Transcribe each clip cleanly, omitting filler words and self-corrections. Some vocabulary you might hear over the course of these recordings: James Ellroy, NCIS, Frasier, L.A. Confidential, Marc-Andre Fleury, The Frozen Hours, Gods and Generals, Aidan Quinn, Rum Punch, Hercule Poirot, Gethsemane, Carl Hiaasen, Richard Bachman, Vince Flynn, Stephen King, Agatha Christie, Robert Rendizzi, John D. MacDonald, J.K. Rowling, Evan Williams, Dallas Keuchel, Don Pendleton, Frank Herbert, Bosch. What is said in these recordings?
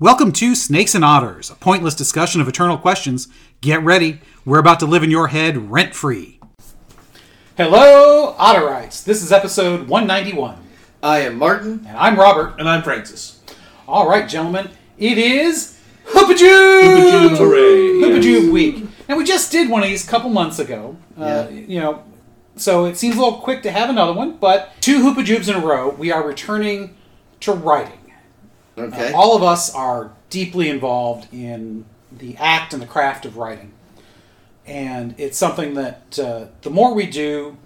Welcome to Snakes and Otters, a pointless discussion of eternal questions. Get ready, we're about to live in your head rent-free. Hello, Otterites. This is episode 191. I am Martin. And I'm Robert. And I'm Francis. All right, gentlemen, it is Hoopajube! Hoopajube week. And we just did one of these a couple months ago. So it seems a little quick to have another one, but two Hoopajubes in a row, we are returning to writing. Okay. All of us are deeply involved in the act and the craft of writing. And it's something that the more we do,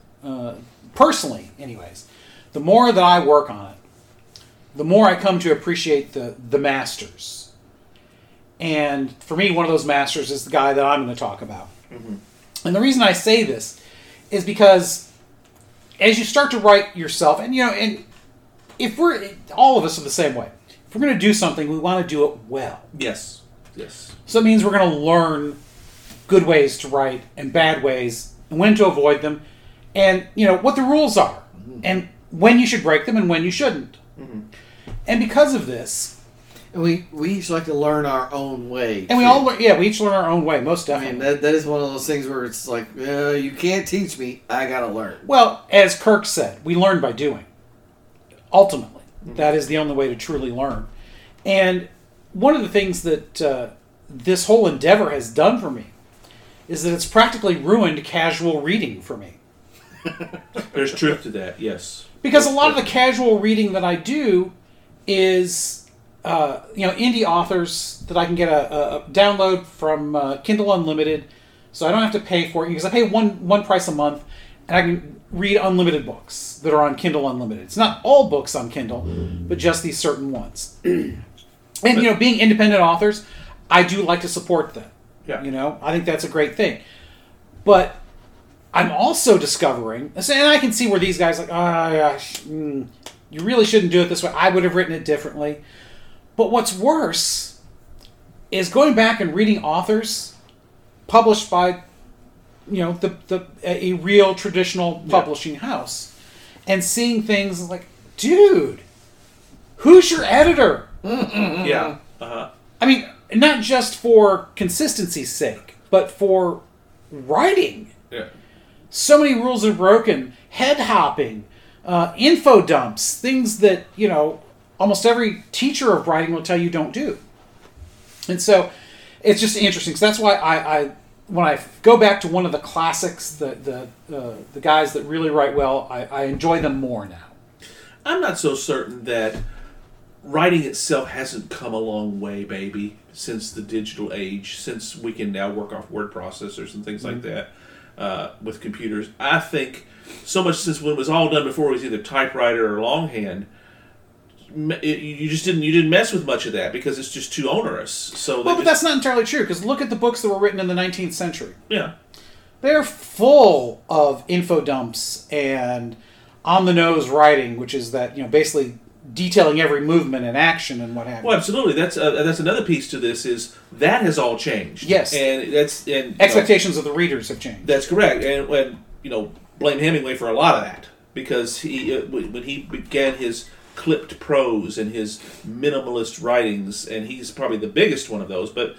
personally anyways, the more that I work on it, the more I come to appreciate the masters. And for me, one of those masters is the guy that I'm going to talk about. Mm-hmm. And the reason I say this is because as you start to write yourself, and if all of us are the same way. If we're going to do something, we want to do it well. Yes. So it means we're going to learn good ways to write and bad ways and when to avoid them and, what the rules are and when you should break them and when you shouldn't. Mm-hmm. And because of this... And we each like to learn our own way. And we all learn... Yeah, we each learn our own way, most definitely. I mean, that is one of those things where it's like, you can't teach me, I got to learn. Well, as Kirk said, we learn by doing, ultimately. That is the only way to truly learn. And one of the things that this whole endeavor has done for me is that it's practically ruined casual reading for me. There's truth to that, yes. Because a lot of the casual reading that I do is, indie authors that I can get a download from Kindle Unlimited, so I don't have to pay for it, because I pay one price a month, and I can read unlimited books that are on Kindle Unlimited. It's not all books on Kindle, but just these certain ones. And, being independent authors, I do like to support them. Yeah. I think that's a great thing. But I'm also discovering, and I can see where these guys are like, you really shouldn't do it this way. I would have written it differently. But what's worse is going back and reading authors published by a real traditional publishing house, and seeing things like, dude, who's your editor? Mm-mm-mm. Yeah. Uh-huh. I mean, not just for consistency's sake, but for writing. Yeah. So many rules are broken, head hopping, info dumps, things that, almost every teacher of writing will tell you don't do. And so it's just interesting, because that's why when I go back to one of the classics, the guys that really write well, I enjoy them more now. I'm not so certain that writing itself hasn't come a long way, baby, since the digital age, since we can now work off word processors and things like that with computers. I think so much since when it was all done before it was either typewriter or longhand, you didn't mess with much of that because it's just too onerous. But that's not entirely true, because look at the books that were written in the 19th century. Yeah. They're full of info dumps and on-the-nose writing, which is that, basically detailing every movement and action and what have you. Well, absolutely. That's another piece to this is that has all changed. Yes. And expectations of the readers have changed. That's correct. And blame Hemingway for a lot of that, because he when he began his clipped prose and his minimalist writings, and he's probably the biggest one of those, but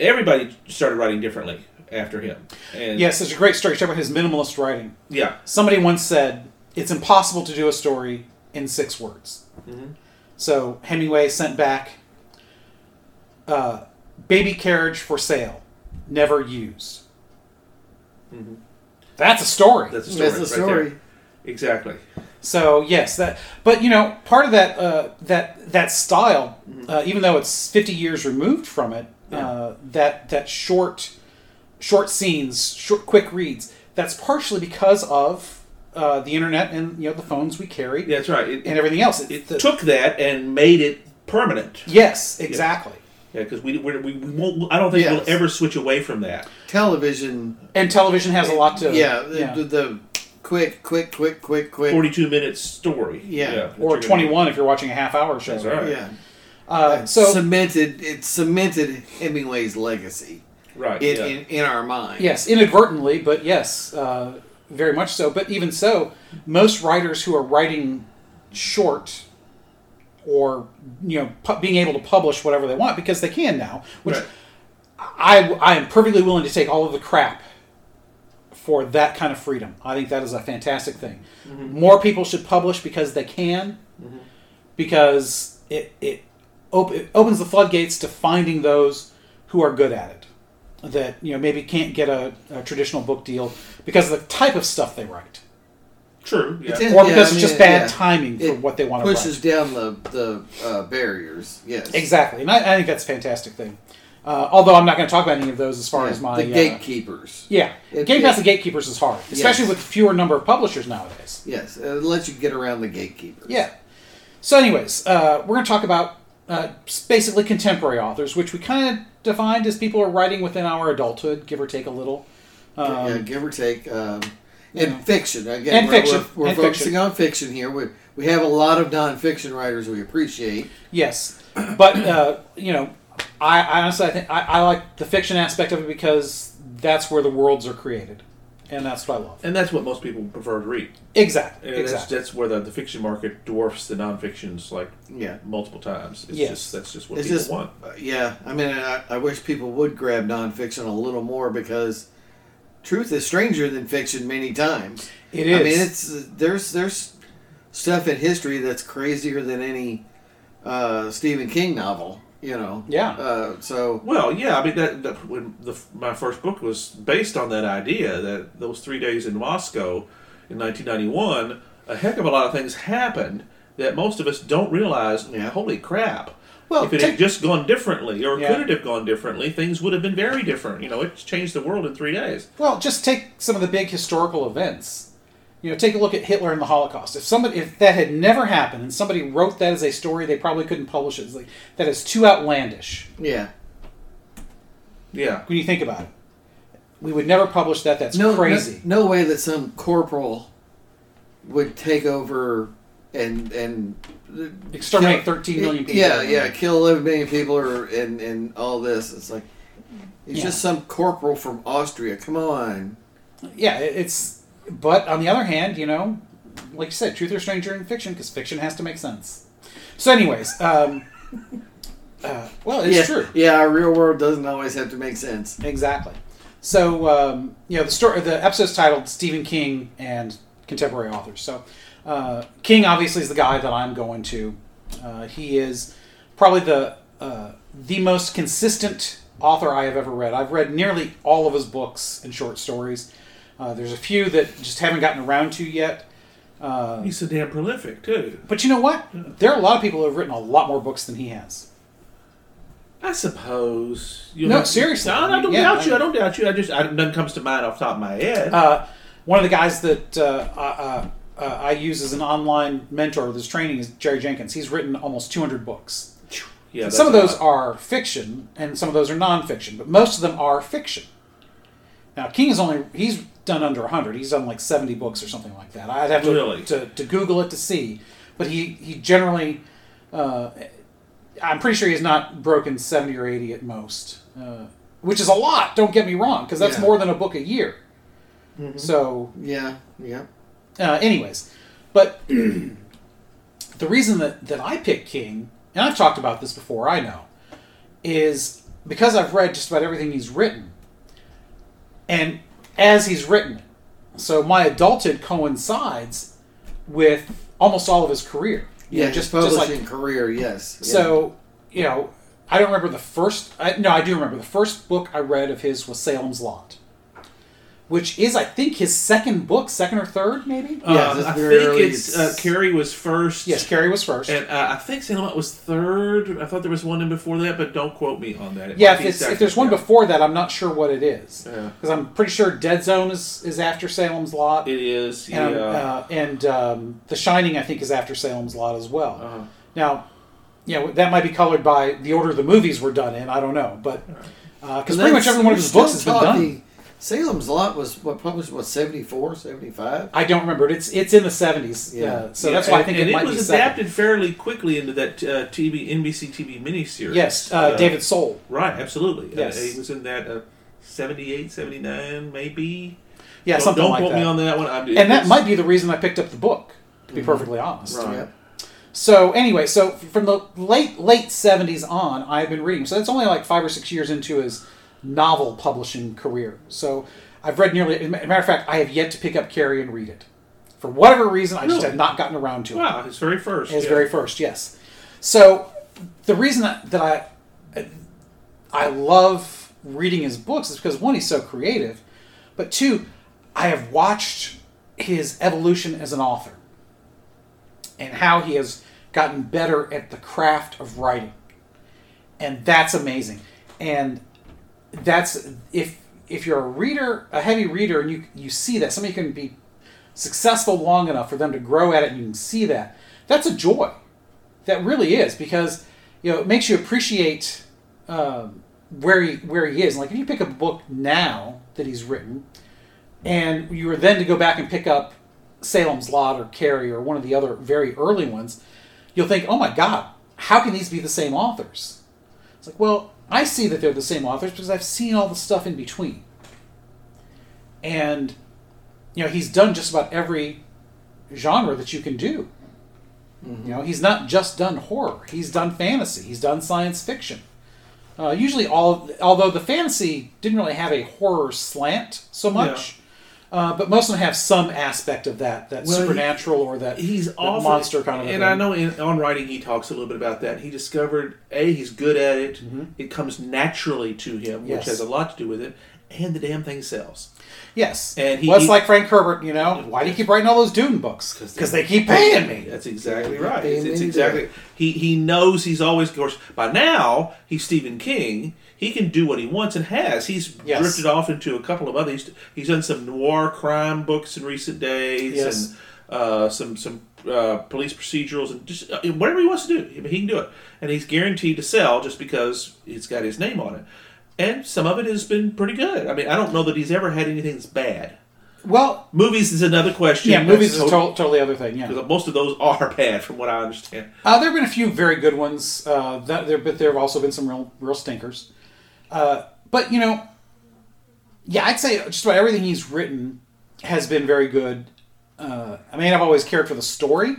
everybody started writing differently after him. And yes, there's a great story. You talk about his minimalist writing. Yeah. Somebody once said, it's impossible to do a story in 6 words. Mm-hmm. So Hemingway sent back, baby carriage for sale, never used. Mm-hmm. That's a story. That's a story. Right there. Exactly. So yes, part of that that style, even though it's 50 years removed from it, that short scenes, quick reads. That's partially because of the internet and the phones we carry. That's right, and everything else. It took that and made it permanent. Yes, exactly. Yeah, because we won't. I don't think we'll ever switch away from that. Television has a lot to. Yeah, Quick. 42-minute story. Yeah. Or 21 if you're watching a half-hour show. That's right. Yeah. It cemented Hemingway's legacy. Right. In our minds. Yes, inadvertently, but yes, very much so. But even so, most writers who are writing short or being able to publish whatever they want, because they can now, which right. I am perfectly willing to take all of the crap for that kind of freedom. I think that is a fantastic thing. Mm-hmm. More people should publish because they can, mm-hmm. because it opens the floodgates to finding those who are good at it, that maybe can't get a traditional book deal because of the type of stuff they write. True. Yeah. Or because it's just bad timing for what they want to write. It pushes down the barriers, yes. Exactly. And I think that's a fantastic thing. Although I'm not going to talk about any of those as far as my... The gatekeepers. Yeah. Getting past the gatekeepers is hard, especially with fewer number of publishers nowadays. Yes. It lets you get around the gatekeepers. Yeah. So anyways, we're going to talk about basically contemporary authors, which we kind of defined as people who are writing within our adulthood, give or take a little. Give or take... And fiction. Again, we're focusing on fiction here. We have a lot of non-fiction writers we appreciate. Yes. But, I honestly I like the fiction aspect of it because that's where the worlds are created. And that's what I love. And that's what most people prefer to read. Exactly. And that's where the fiction market dwarfs the non-fictions multiple times. That's just what people want. Yeah. I mean, I wish people would grab non-fiction a little more because... Truth is stranger than fiction many times. It is. I mean, there's stuff in history that's crazier than any Stephen King novel. Yeah. I mean, my first book was based on that idea that those 3 days in Moscow in 1991, a heck of a lot of things happened that most of us don't realize. Yeah. Holy crap. Well, if it had just gone differently, or could it have gone differently, things would have been very different. It's changed the world in 3 days. Well, just take some of the big historical events. Take a look at Hitler and the Holocaust. If that had never happened, and somebody wrote that as a story, they probably couldn't publish it. It's like, that is too outlandish. Yeah. Yeah. When you think about it, we would never publish that. That's crazy. No way that some corporal would take over and exterminate 13 million people. Kill 11 million people and all this. It's like, it's just some corporal from Austria. Come on. Yeah, but on the other hand, like you said, truth or stranger in fiction, because fiction has to make sense. So anyways, it's true. Yeah, our real world doesn't always have to make sense. Exactly. So, the episode's titled Stephen King and Contemporary Authors. So, King obviously is the guy that I'm going to. He is probably the most consistent author I have ever read. I've read nearly all of his books and short stories. There's a few that just haven't gotten around to yet. He's so damn prolific too. But you know what? Yeah. There are a lot of people who have written a lot more books than he has. I suppose. Seriously. I don't doubt you. Nothing comes to mind off the top of my head. One of the guys that I use as an online mentor with his training is Jerry Jenkins. He's written almost 200 books. Yeah, some of those are fiction, and some of those are non-fiction, but most of them are fiction. Now, King is he's done under 100. He's done like 70 books or something like that. I'd have to Google it to see. But he generally, I'm pretty sure he's not broken 70 or 80 at most, which is a lot, don't get me wrong, because that's more than a book a year. Mm-hmm. So... Yeah. Anyways, but the reason that I picked King, and I've talked about this before, I know, is because I've read just about everything he's written, and as he's written it. So my adulthood coincides with almost all of his career. Yeah, just publishing career, yes. Yeah. So, I don't remember the first... I do remember. The first book I read of his was Salem's Lot, which is, I think, his second book, second or third, maybe? I think it's... Carrie was first. Yes, Carrie was first. And I think Salem's Lot was third. I thought there was one in before that, but don't quote me on that. If there's one before that, I'm not sure what it is. Because I'm pretty sure Dead Zone is after Salem's Lot. It is, And The Shining, I think, is after Salem's Lot as well. Uh-huh. Now, that might be colored by the order the movies were done in. I don't know. But... Because pretty much every one of his books has been done. Salem's Lot was published 74, 75? I don't remember. It's in the 70s. Yeah. So that's why I think it might be. And it was adapted fairly quickly into that NBC TV miniseries. Yes, David Soul. Right, absolutely. Yes. He was in that 78, 79, maybe. Yeah, something like that. Don't quote me on that one. And that might be the reason I picked up the book, to be perfectly honest. Right. Yeah. So anyway, so from the late 70s on, I've been reading. So that's only like 5 or 6 years into his novel publishing career. So I've read nearly... As a matter of fact, I have yet to pick up Carrie and read it. For whatever reason, I just have not gotten around to it. Wow, his very first. His very first, yes. So the reason that I love reading his books is because, one, he's so creative, but two, I have watched his evolution as an author and how he has gotten better at the craft of writing. And that's amazing. And that's, if you're a reader, a heavy reader, and you see that, somebody can be successful long enough for them to grow at it, and you can see that, that's a joy. That really is, because, you know, it makes you appreciate where he is. And like, if you pick up a book now that he's written, and you were then to go back and pick up Salem's Lot or Carrie or one of the other very early ones, you'll think, oh my God, how can these be the same authors? It's like, well, I see that they're the same authors because I've seen all the stuff in between. And, you know, he's done just about every genre that you can do. Mm-hmm. You know, he's not just done horror. He's done fantasy. He's done science fiction. Usually although the fantasy didn't really have a horror slant so much. Yeah. But most of them have some aspect of that supernatural or that monster kind of thing. And I know on writing he talks a little bit about that. He discovered, A, he's good at it. Mm-hmm. It comes naturally to him, which has a lot to do with it. And the damn thing sells. Yes. And he, like Frank Herbert, you know. Why do you keep writing all those Dune books? Because they keep paying me. That's exactly right. It's exactly... He knows he's always... Of course, by now, he's Stephen King. He can do what he wants and has. He's drifted off into a couple of other... He's done some noir crime books in recent days. Yes. And some police procedurals. And just whatever he wants to do, he can do it. And he's guaranteed to sell just because it's got his name on it. And some of it has been pretty good. I mean, I don't know that he's ever had anything that's bad. Well... Movies is another question. Yeah, movies is a totally other thing, yeah. Because most of those are bad, from what I understand. There have been a few very good ones, but there have also been some real stinkers. But, you know, yeah, I'd say just about everything he's written has been very good. I mean, I've always cared for the story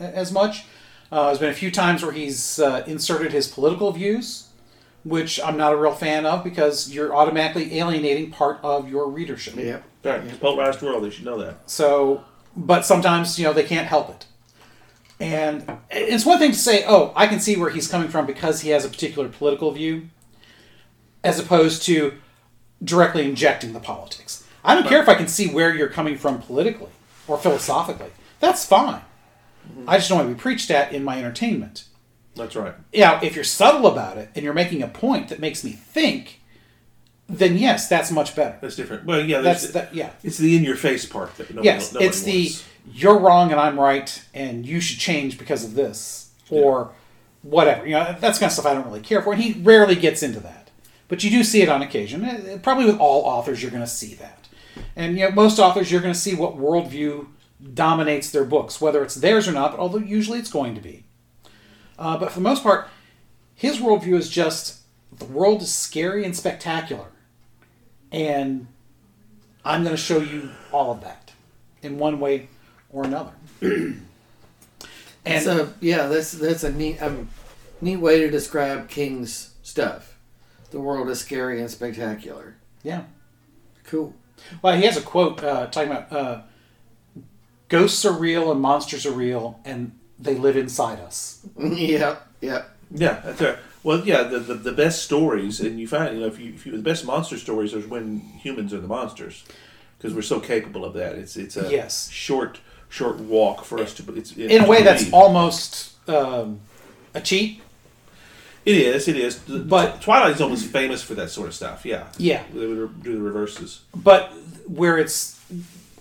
as much. There's been a few times where he's inserted his political views, which I'm not a real fan of because you're automatically alienating part of your readership. Yeah, right. It's a polarized world. They should know that. So, but sometimes, you know, they can't help it. And it's one thing to say, oh, I can see where he's coming from because he has a particular political view, as opposed to directly injecting the politics. I don't care if I can see where you're coming from politically or philosophically. That's fine. Mm-hmm. I just don't want to be preached at in my entertainment. That's right. Yeah, if you're subtle about it and you're making a point that makes me think, then yes, that's much better. That's different. Well, yeah, it's the in-your-face part that nobody it's wants. The you're wrong and I'm right and you should change because of this or whatever. You know, that's kind of stuff I don't really care for, and he rarely gets into that. But you do see it on occasion. Probably with all authors, you're going to see that, and you know, most authors you're going to see what worldview dominates their books, whether it's theirs or not. But although usually it's going to be. But for the most part, his worldview is just, the world is scary and spectacular. And I'm going to show you all of that in one way or another. And so, yeah, that's a neat way to describe King's stuff. The world is scary and spectacular. Yeah. Cool. Well, he has a quote talking about, ghosts are real and monsters are real and they live inside us. Yeah. That's right. Well, yeah, the best stories, and you find, you know, if you the best monster stories are when humans are the monsters, because we're so capable of that. It's a short walk for us to. In a way, that's almost a cheat. It is. But Twilight Zone was famous for that sort of stuff. Yeah. They would do the reverses. But where it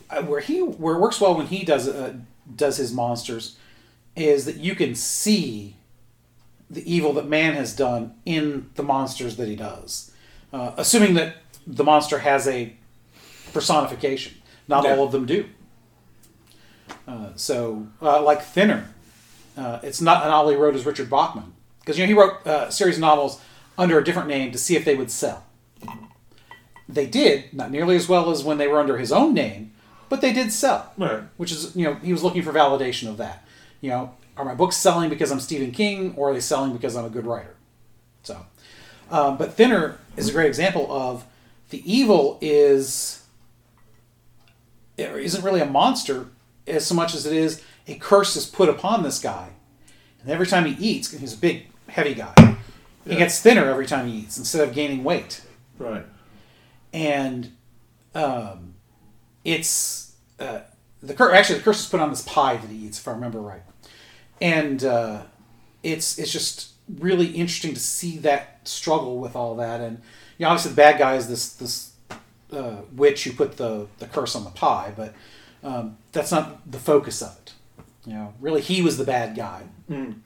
works well when he does his monsters. Is that you can see the evil that man has done in the monsters that he does. Assuming that the monster has a personification. Not all of them do. So, like Thinner. It's not an all he wrote as Richard Bachman. Because, you know, he wrote a series of novels under a different name to see if they would sell. They did, not nearly as well as when they were under his own name, but they did sell. Right. Which is, you know, he was looking for validation of that. You know, Are my books selling because I'm Stephen King, or are they selling because I'm a good writer? So, but Thinner is a great example of the evil isn't really a monster as so much as it is a curse is put upon this guy. And every time he eats, he's a big, heavy guy. Yeah. He gets thinner every time he eats instead of gaining weight. Right. And it's the curse. Actually, the curse is put on this pie that he eats, if I remember right. And it's just really interesting to see that struggle with all that. And you know, obviously, the bad guy is this witch who put the curse on the pie, but that's not the focus of it. You know, really, he was the bad guy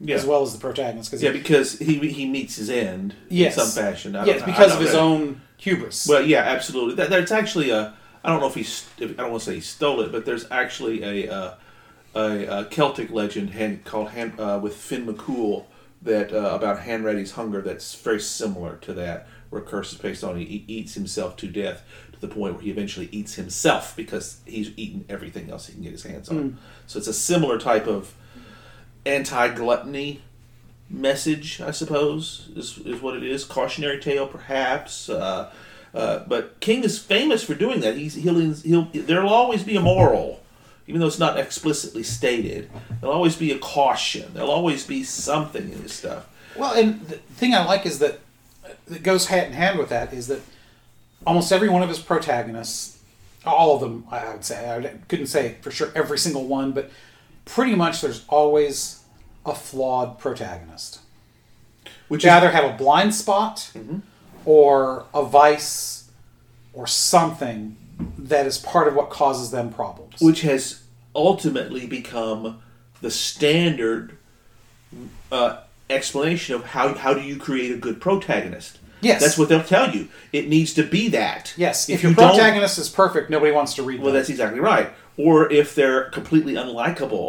as well as the protagonist. Because he meets his end in some fashion. Because of his own hubris. Well, yeah, absolutely. There's actually a... I don't know I don't want to say he stole it, but there's actually a Celtic legend called with Finn McCool that about Hanratty's hunger that's very similar to that, where curse is placed on him. He eats himself to death to the point where he eventually eats himself because he's eaten everything else he can get his hands on. So it's a similar type of anti-gluttony message, I suppose, is what it is. Cautionary tale, perhaps. But King is famous for doing that. There'll always be a moral, even though it's not explicitly stated. There'll always be a caution. There'll always be something in his stuff. Well, and the thing I like is that goes hand in hand with that is that almost every one of his protagonists, all of them, I would say, I couldn't say for sure every single one, but pretty much there's always a flawed protagonist. Which either have a blind spot... Mm-hmm. or a vice, or something that is part of what causes them problems. Which has ultimately become the standard explanation of how do you create a good protagonist. Yes. That's what they'll tell you. It needs to be that. Yes. If your protagonist is perfect, nobody wants to read them. Well, that's exactly right. Or if they're completely unlikable,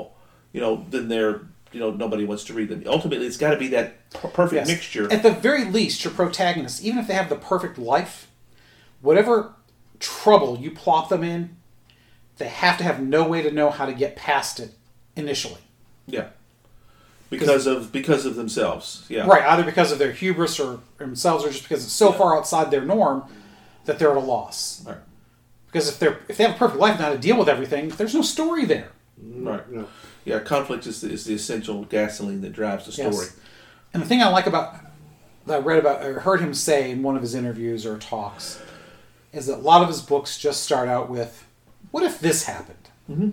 then they're... nobody wants to read them. Ultimately, it's got to be that perfect mixture. At the very least, your protagonists, even if they have the perfect life, whatever trouble you plop them in, they have to have no way to know how to get past it initially. Yeah. Because of themselves. Yeah. Right. Either because of their hubris or themselves, or just because it's so far outside their norm that they're at a loss. Right. Because if they have a perfect life and how to deal with everything, there's no story there. Right. Yeah. Yeah, conflict is the essential gasoline that drives the story. Yes. And the thing I like I heard him say in one of his interviews or talks, is that a lot of his books just start out with, "What if this happened?" Mm-hmm.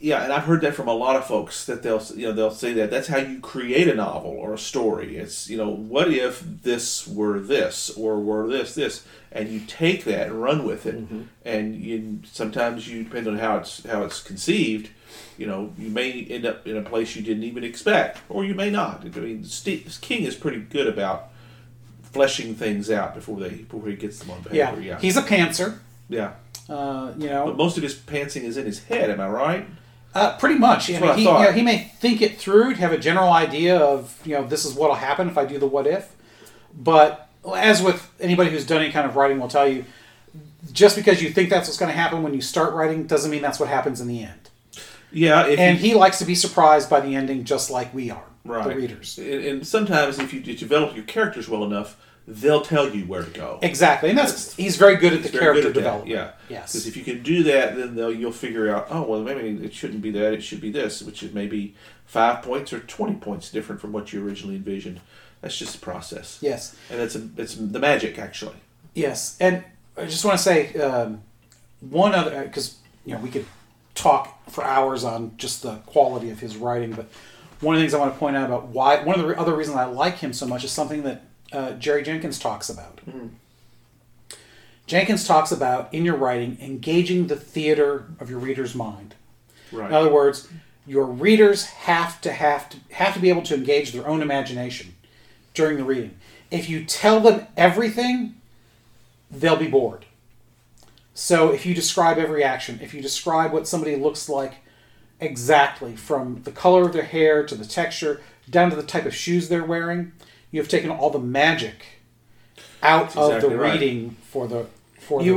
Yeah, and I've heard that from a lot of folks that they'll say that that's how you create a novel or a story. It's what if this were this or were this, and you take that and run with it. Mm-hmm. And sometimes depend on how it's conceived. You may end up in a place you didn't even expect, or you may not. I mean, King is pretty good about fleshing things out before he gets them on paper. Yeah, he's a pantser. Yeah, But most of his pantsing is in his head. Am I right? Pretty much. He may think it through, have a general idea of this is what'll happen if I do the what if. But as with anybody who's done any kind of writing, will tell you, just because you think that's what's going to happen when you start writing doesn't mean that's what happens in the end. Yeah, and he likes to be surprised by the ending, just like we are, the readers. And sometimes, if you develop your characters well enough, they'll tell you where to go. Exactly, and he's very good at the character development. Yeah, yes. Because if you can do that, then you'll figure out. Oh well, maybe it shouldn't be that; it should be this, which is maybe 5 points or 20 points different from what you originally envisioned. That's just a process. Yes, and it's the magic actually. Yes, and I just want to say one other because we could talk for hours on just the quality of his writing, but one of the things I want to point out about why one of the other reasons I like him so much is something that Jerry Jenkins talks about. Mm-hmm. Jenkins talks about in your writing engaging the theater of your reader's mind. Right. In other words, your readers have to be able to engage their own imagination during the reading. If you tell them everything, they'll be bored. So if you describe every action, if you describe what somebody looks like exactly, from the color of their hair to the texture, down to the type of shoes they're wearing, you have taken all the magic out of the reading You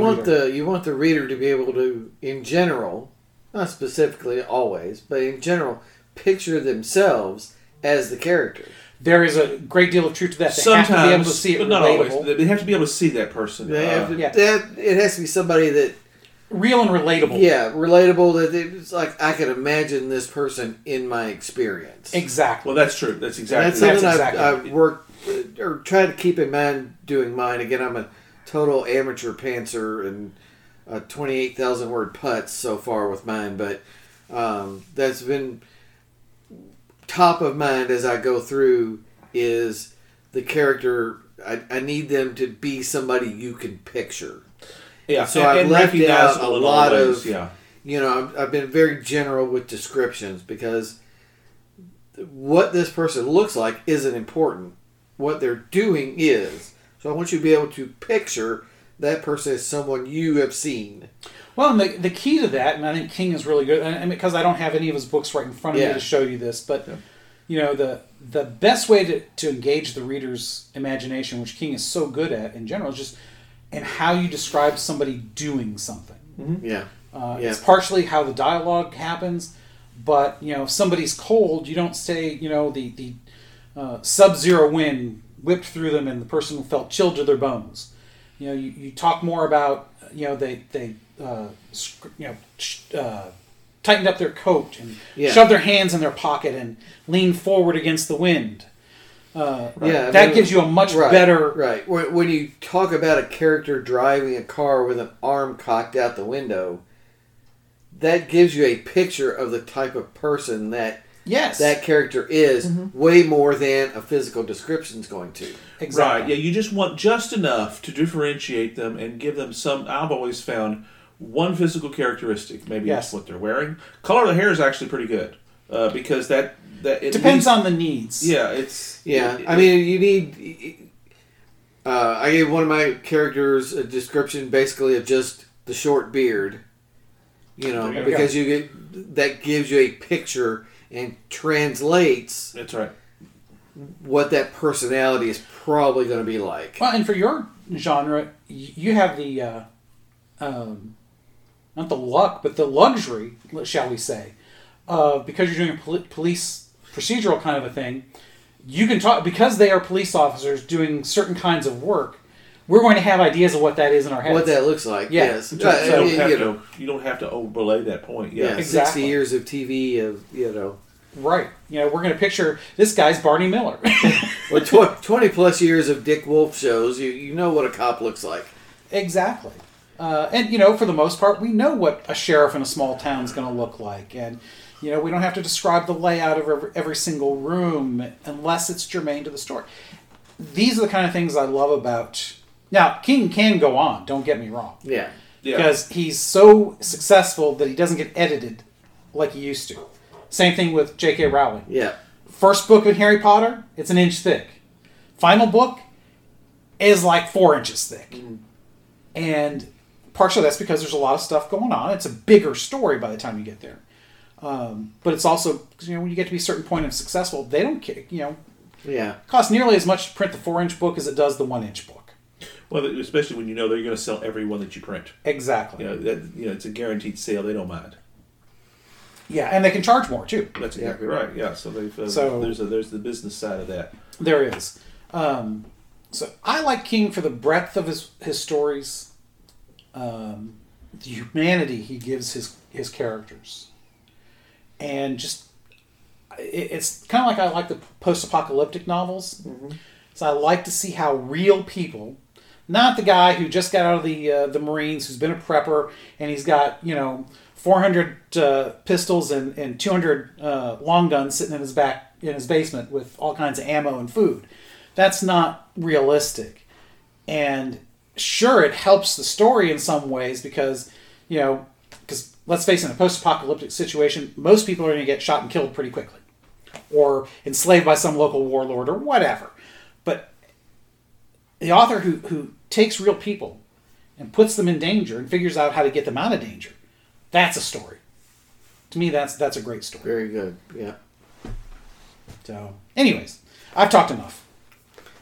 want the reader to be able to, in general, not specifically always, but in general, picture themselves as the character. There is a great deal of truth to that. They sometimes have to be able to see it, but not relatable. Always. They have to be able to see that person. It has to be somebody that real and relatable. Yeah, relatable. That it's like I could imagine this person in my experience. Exactly. Well, that's true. That's exactly. And that's something I work or try to keep in mind doing mine. Again, I'm a total amateur pantser and 28,000 word putts so far with mine, but that's been top of mind as I go through is the character. I need them to be somebody you can picture. Yeah. So I've left out a lot of, I've been very general with descriptions because what this person looks like isn't important. What they're doing is. So I want you to be able to picture that person as someone you have seen. Well, and the key to that, and I think King is really good, and because I don't have any of his books right in front of me to show you this, but the best way to engage the reader's imagination, which King is so good at in general, is just in how you describe somebody doing something. Mm-hmm. Yeah. It's partially how the dialogue happens, but if somebody's cold, you don't say the sub-zero wind whipped through them and the person felt chilled to their bones. You talk more about they tightened up their coat and shoved their hands in their pocket and leaned forward against the wind. Gives you a much better... Right. When you talk about a character driving a car with an arm cocked out the window, that gives you a picture of the type of person that character is way more than a physical description is going to. Exactly. Right. Yeah, you just want just enough to differentiate them and give them some... I've always found one physical characteristic. Maybe it's what they're wearing. Color of the hair is actually pretty good because that... It depends on the needs. Yeah, it's... Yeah, I mean, you need... I gave one of my characters a description basically of just the short beard. Because you get... That gives you a picture and translates... That's right. What that personality is probably going to be like. Well, and for your genre, you have the... not the luck, but the luxury, shall we say, because you're doing a police... procedural kind of a thing, you can talk because they are police officers doing certain kinds of work. We're going to have ideas of what that is in our heads, what that looks like. Yeah. Yes, you don't have to overlay that point. Yeah, yeah, exactly. 60 years of TV of right. We're going to picture this guy's Barney Miller. Well, 20 plus years of Dick Wolf shows, you know what a cop looks like. Exactly. And for the most part, we know what a sheriff in a small town is going to look like, and. We don't have to describe the layout of every single room unless it's germane to the story. These are the kind of things I love about... Now, King can go on, don't get me wrong. Yeah. Because he's so successful that he doesn't get edited like he used to. Same thing with J.K. Rowling. Yeah. First book in Harry Potter, it's an inch thick. Final book is like 4 inches thick. Mm. And partially that's because there's a lot of stuff going on. It's a bigger story by the time you get there. But it's also, when you get to be a certain point of successful, they don't care, It costs nearly as much to print the 4-inch book as it does the 1-inch book. Well, especially when they're going to sell every one that you print. Exactly. It's a guaranteed sale. They don't mind. Yeah, and they can charge more, too. That's exactly right. Yeah, so they've, there's the business side of that. There is. So I like King for the breadth of his stories, the humanity he gives his characters. And just, it's kind of like I like the post-apocalyptic novels. Mm-hmm. So I like to see how real people, not the guy who just got out of the Marines, who's been a prepper, and he's got, 400 pistols and 200 long guns sitting in his basement with all kinds of ammo and food. That's not realistic. And sure, it helps the story in some ways because, let's face it, in a post-apocalyptic situation, most people are going to get shot and killed pretty quickly. Or enslaved by some local warlord or whatever. But the author who takes real people and puts them in danger and figures out how to get them out of danger, that's a story. To me, that's a great story. Very good, yeah. So, anyways, I've talked enough.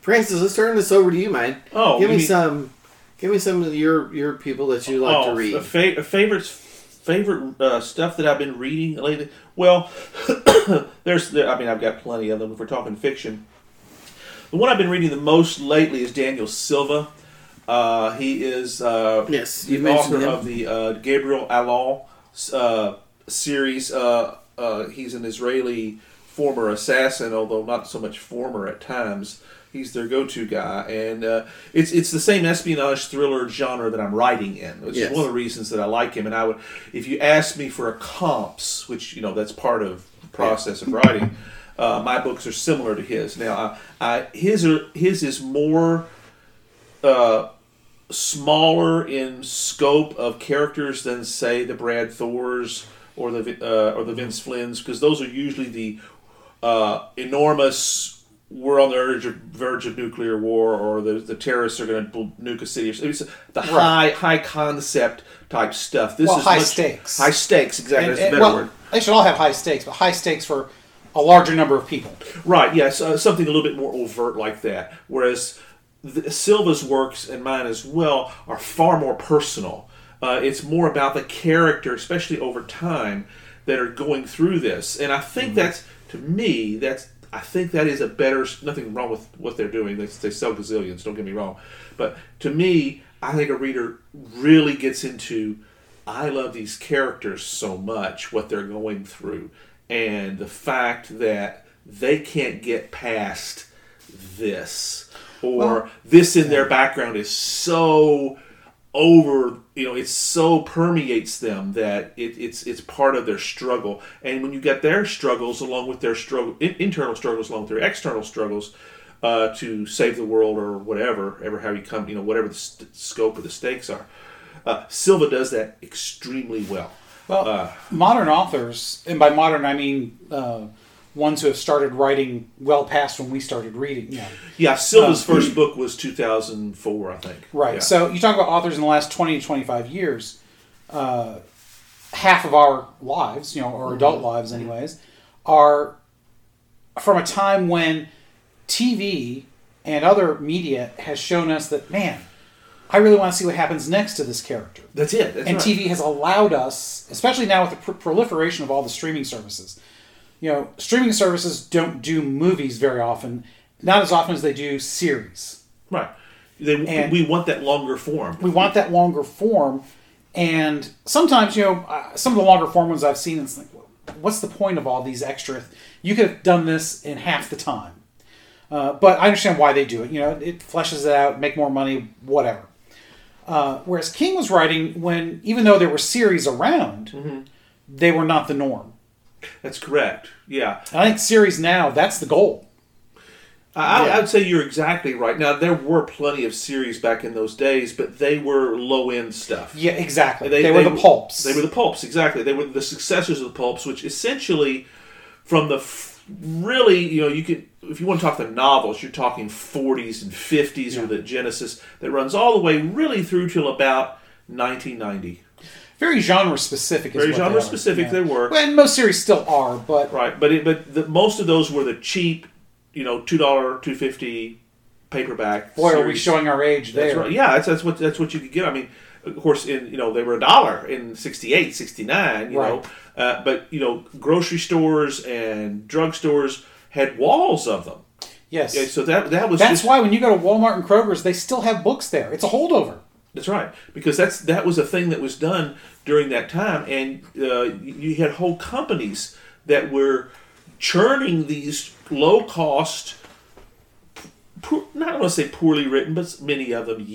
Francis, let's turn this over to you, man. Give me some of your people that you like to read. Favorites... favorite stuff that I've been reading lately. Well, I've got plenty of them if we're talking fiction. The one I've been reading the most lately is Daniel Silva. He is the author of the Gabriel Allon series. He's an Israeli former assassin, although not so much former at times. He's their go-to guy, and it's the same espionage thriller genre that I'm writing in, which is one of the reasons that I like him. And I would, if you asked me for a comps, which that's part of the process of writing, my books are similar to his. Now, his is more smaller in scope of characters than say the Brad Thors or the Vince Flynn's, because those are usually the enormous. We're on the verge of nuclear war, or the terrorists are going to nuke a city. It's the high concept type stuff. This is high stakes. High stakes, exactly. That's a better word. They should all have high stakes, but high stakes for a larger number of people. Right, yes. Something a little bit more overt like that. Whereas Silva's works, and mine as well, are far more personal. It's more about the character, especially over time, that are going through this. And I think I think that is a better... Nothing wrong with what they're doing. They sell gazillions, don't get me wrong. But to me, I think a reader really gets into, I love these characters so much, what they're going through, and the fact that they can't get past this. This in their background is so over... it so permeates them that it's part of their struggle. And when you get their struggles along with their internal struggles along with their external struggles to save the world or whatever, whatever the scope of the stakes are, Silva does that extremely well. Well, modern authors, and by modern I mean ones who have started writing well past when we started reading. Yeah, Silva's first book was 2004, I think. Right, yeah. So you talk about authors in the last 20 to 25 years, half of our lives, our adult lives anyways, are from a time when TV and other media has shown us that, man, I really want to see what happens next to this character. That's it. That's right. TV has allowed us, especially now with the proliferation of all the streaming services. Streaming services don't do movies very often, not as often as they do series. Right. We want that longer form. We want that longer form, and sometimes, some of the longer form ones I've seen, it's like, what's the point of all these extra? You could have done this in half the time. But I understand why they do it. It fleshes it out, make more money, whatever. Whereas King was writing when, even though there were series around, they were not the norm. That's correct, yeah. I think series now, that's the goal. I would say you're exactly right. Now, there were plenty of series back in those days, but they were low-end stuff. Yeah, exactly. They were the pulps. They were the pulps, exactly. They were the successors of the pulps, which essentially, from the... you could... If you want to talk the novels, you're talking 40s and 50s or the Genesis that runs all the way really through till about 1990. Very genre-specific. Very genre-specific they were. Well, and most series still are, but... Right, but most of those were the cheap, $2, $2.50 paperback. Boy, series. Are we showing our age there. That's right. Yeah, that's what you could get. I mean, of course, they were $1 in 68, 69, you know. But, grocery stores and drugstores had walls of them. Yes. Yeah, so that was... That's why when you go to Walmart and Kroger's, they still have books there. It's a holdover. That's right, because that was a thing that was done during that time, and you had whole companies that were churning these low-cost, not want to say poorly written, but many of them,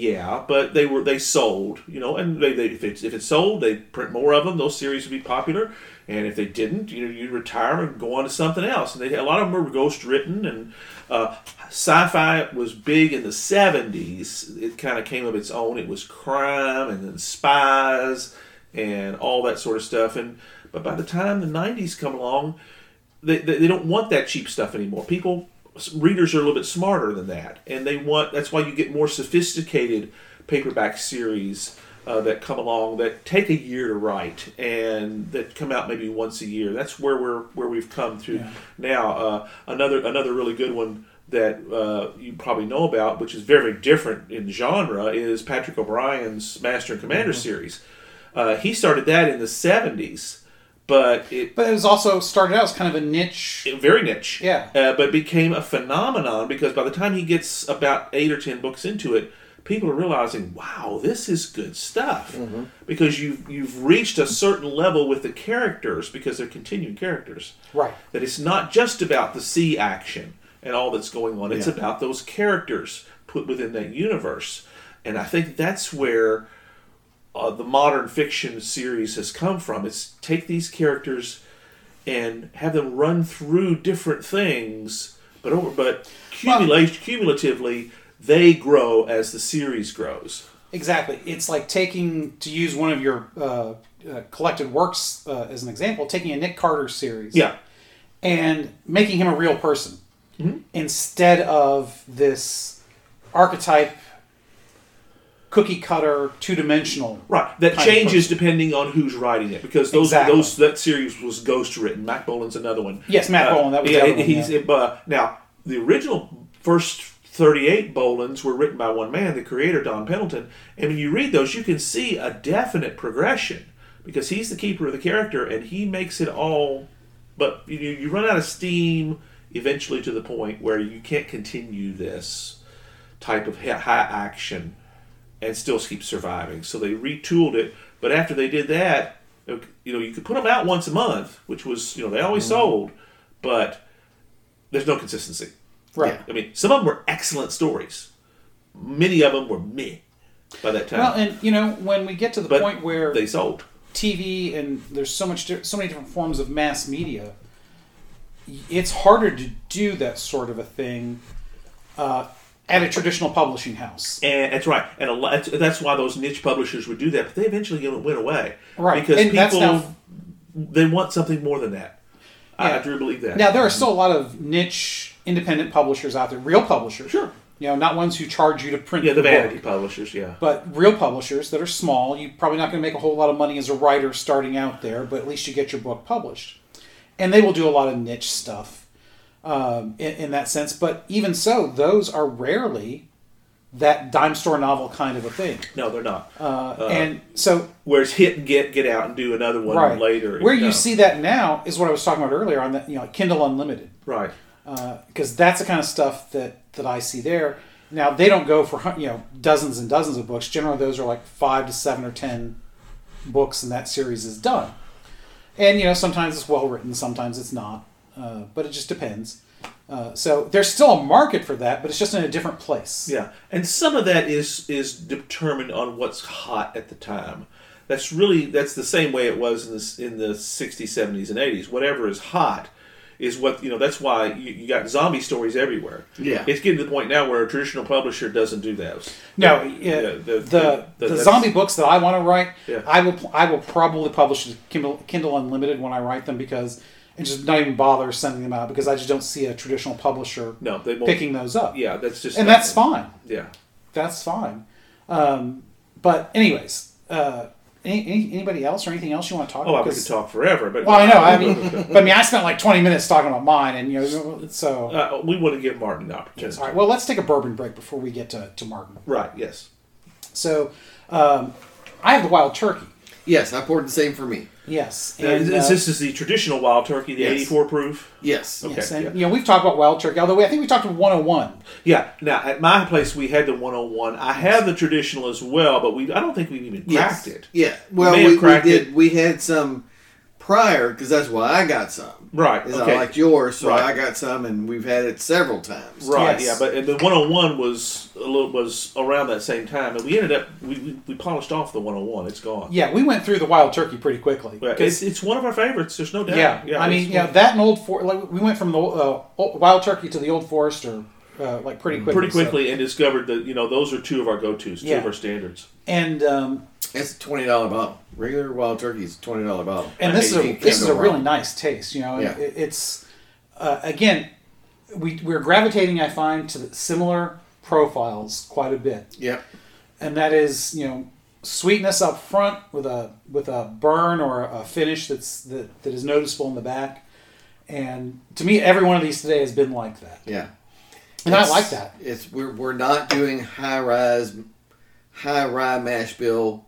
but they sold, and if it sold, they print more of them. Those series would be popular, and if they didn't, you'd retire and go on to something else. And a lot of them were ghost written, and sci-fi was big in the 70s. It kind of came of its own. It was crime and then spies and all that sort of stuff. But by the time the 90s come along, they don't want that cheap stuff anymore. Readers are a little bit smarter than that, and that's why you get more sophisticated paperback series that come along that take a year to write and that come out maybe once a year. That's where we've come to now. Another really good one that you probably know about, which is very, very different in genre, is Patrick O'Brien's Master and Commander series. He started that in the 70s. But it was also started out as kind of a niche. Very niche. Yeah. But became a phenomenon because by the time he gets about 8 or 10 books into it, people are realizing, wow, this is good stuff. Mm-hmm. Because you've reached a certain level with the characters, because they're continuing characters. Right. That it's not just about the sea action and all that's going on. Yeah. It's about those characters put within that universe. And I think that's where... the modern fiction series has come from. It's take these characters and have them run through different things, but cumulatively they grow as the series grows. Exactly. It's like taking, to use one of your collected works as an example, taking a Nick Carter series, yeah, and making him a real person, mm-hmm, instead of this archetype, cookie-cutter, two-dimensional. Right. That changes depending on who's writing it, because that series was ghost-written. Matt Bolan's another one. Yes, Matt Bolan. That was the other one. Now, the original first 38 Bolans were written by one man, the creator, Don Pendleton, and when you read those, you can see a definite progression, because he's the keeper of the character, and he makes it all... But you run out of steam eventually to the point where you can't continue this type of high action and still keep surviving. So they retooled it. But after they did that, you could put them out once a month, which was, they always sold, but there's no consistency. Right. Yeah. I mean, some of them were excellent stories. Many of them were meh by that time. Well, and, when we get to the point where... They sold. TV, and there's so many different forms of mass media, it's harder to do that sort of a thing at a traditional publishing house. And that's right. And that's why those niche publishers would do that. But they eventually went away. Right. Because they want something more than that. Yeah. I do believe that. Now, there are still a lot of niche independent publishers out there. Real publishers. Sure. Not ones who charge you to print the book. Yeah, the vanity publishers, yeah. But real publishers that are small, you're probably not going to make a whole lot of money as a writer starting out there, but at least you get your book published. And they will do a lot of niche stuff. In that sense, but even so, those are rarely that dime store novel kind of a thing. No, they're not. And so, whereas hit and get out and do another one right. later. Where you see that now is what I was talking about earlier on that Kindle Unlimited, right? Because that's the kind of stuff that I see there. Now they don't go for dozens and dozens of books. Generally, those are like 5 to 7 or 10 books, and that series is done. And sometimes it's well written, sometimes it's not. But it just depends. So there's still a market for that, but it's just in a different place. Yeah, and some of that is determined on what's hot at the time. That's the same way it was in the 60s, 70s, and 80s. Whatever is hot is what That's why you got zombie stories everywhere. Yeah, it's getting to the point now where a traditional publisher doesn't do that. No, the zombie books that I want to write, yeah. I will probably publish Kindle Unlimited when I write them because. And just not even bother sending them out because I just don't see a traditional publisher picking those up. Yeah, that's just... And that's fine. Yeah. That's fine. But anyways, anybody else or anything else you want to talk about? Oh, we could talk forever. But I know. I spent like 20 minutes talking about mine and, so... we want to give Martin the opportunity. Yes, all right. Well, let's take a bourbon break before we get to Martin. Right, yes. So, I have the wild turkey. Yes, I poured the same for me. Yes. And, this is the traditional wild turkey, the 84 proof? Yes. Okay. Yes. And, we've talked about wild turkey, although I think we talked about 101. Yeah. Now, at my place, we had the 101. I have the traditional as well, but I don't think we've even cracked it. Yeah. Well, we did. We had some prior, because that's why I got some. Right. Because I liked yours, so I got some, and we've had it several times. Right. Yes. Yeah, but the 101 was around that same time, and we ended up we polished off the 101. It's gone. Yeah, we went through the wild turkey pretty quickly. It's one of our favorites. There's no doubt. Yeah. I mean, that and Old Forester. Like, we went from the wild turkey to the Old Forester pretty quickly. Pretty quickly, so. And discovered that those are two of our go-tos, two of our standards. And it's a $20 bottle. Regular wild turkey is a $20 bottle. And this is a really nice taste. It's again we're gravitating, I find, to the similar profiles quite a bit. Yep. And that is, sweetness up front with a burn or a finish that is noticeable in the back. And to me, every one of these today has been like that. Yeah. And I like that. We're not doing high rye mash bill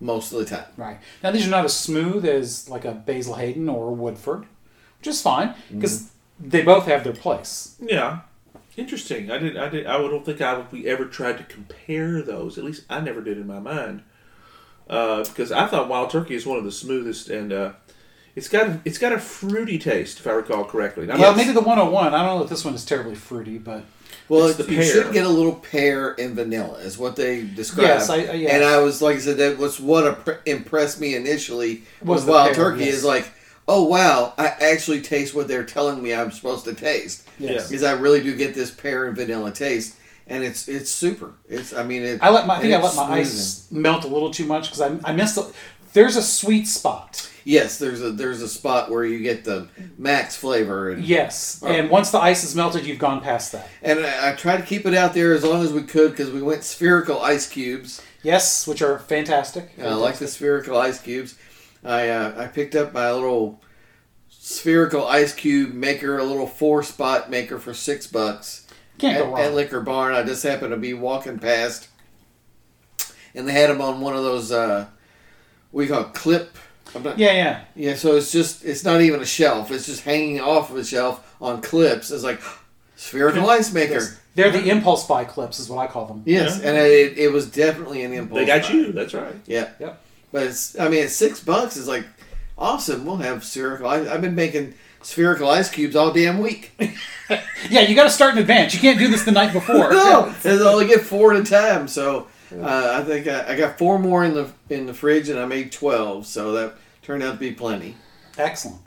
most of the time. Right. Now, these are not as smooth as like a Basil Hayden or a Woodford, which is fine, because they both have their place. Yeah. Interesting. I don't think we ever tried to compare those. At least I never did in my mind. Because I thought Wild Turkey is one of the smoothest, and it's got a fruity taste, if I recall correctly. Now, yeah, maybe the 101. I don't know if this one is terribly fruity, but you should get a little pear and vanilla, is what they describe. Yes, yes. And I was like I said, that was what impressed me initially was Wild Turkey. Yes. Is like, oh wow, I actually taste what they're telling me I'm supposed to taste. Yes, because I really do get this pear and vanilla taste. And it's super. I let my ice melt a little too much because I missed. There's a sweet spot. Yes, there's a spot where you get the max flavor. And once the ice is melted, you've gone past that. And I tried to keep it out there as long as we could because we went spherical ice cubes. Yes, which are fantastic. I like the spherical ice cubes. I picked up my little spherical ice cube maker, a little 4-spot maker for $6. Can't go wrong. At Liquor Barn, I just happened to be walking past, and they had them on one of those we call it clip. Yeah. So it's not even a shelf; it's just hanging off of a shelf on clips. It's like spherical ice maker. Yes. They're the impulse buy clips, is what I call them. Yes, yeah. And it was definitely an impulse. They got buy. You. That's right. Yeah. Yep. But at $6, it's like awesome. We'll have spherical ice. I've been making spherical ice cubes all damn week. Yeah, you got to start in advance. You can't do this the night before. No, I only get 4 at a time. So I think I got 4 more in the fridge, and I made 12. So that turned out to be plenty. Excellent,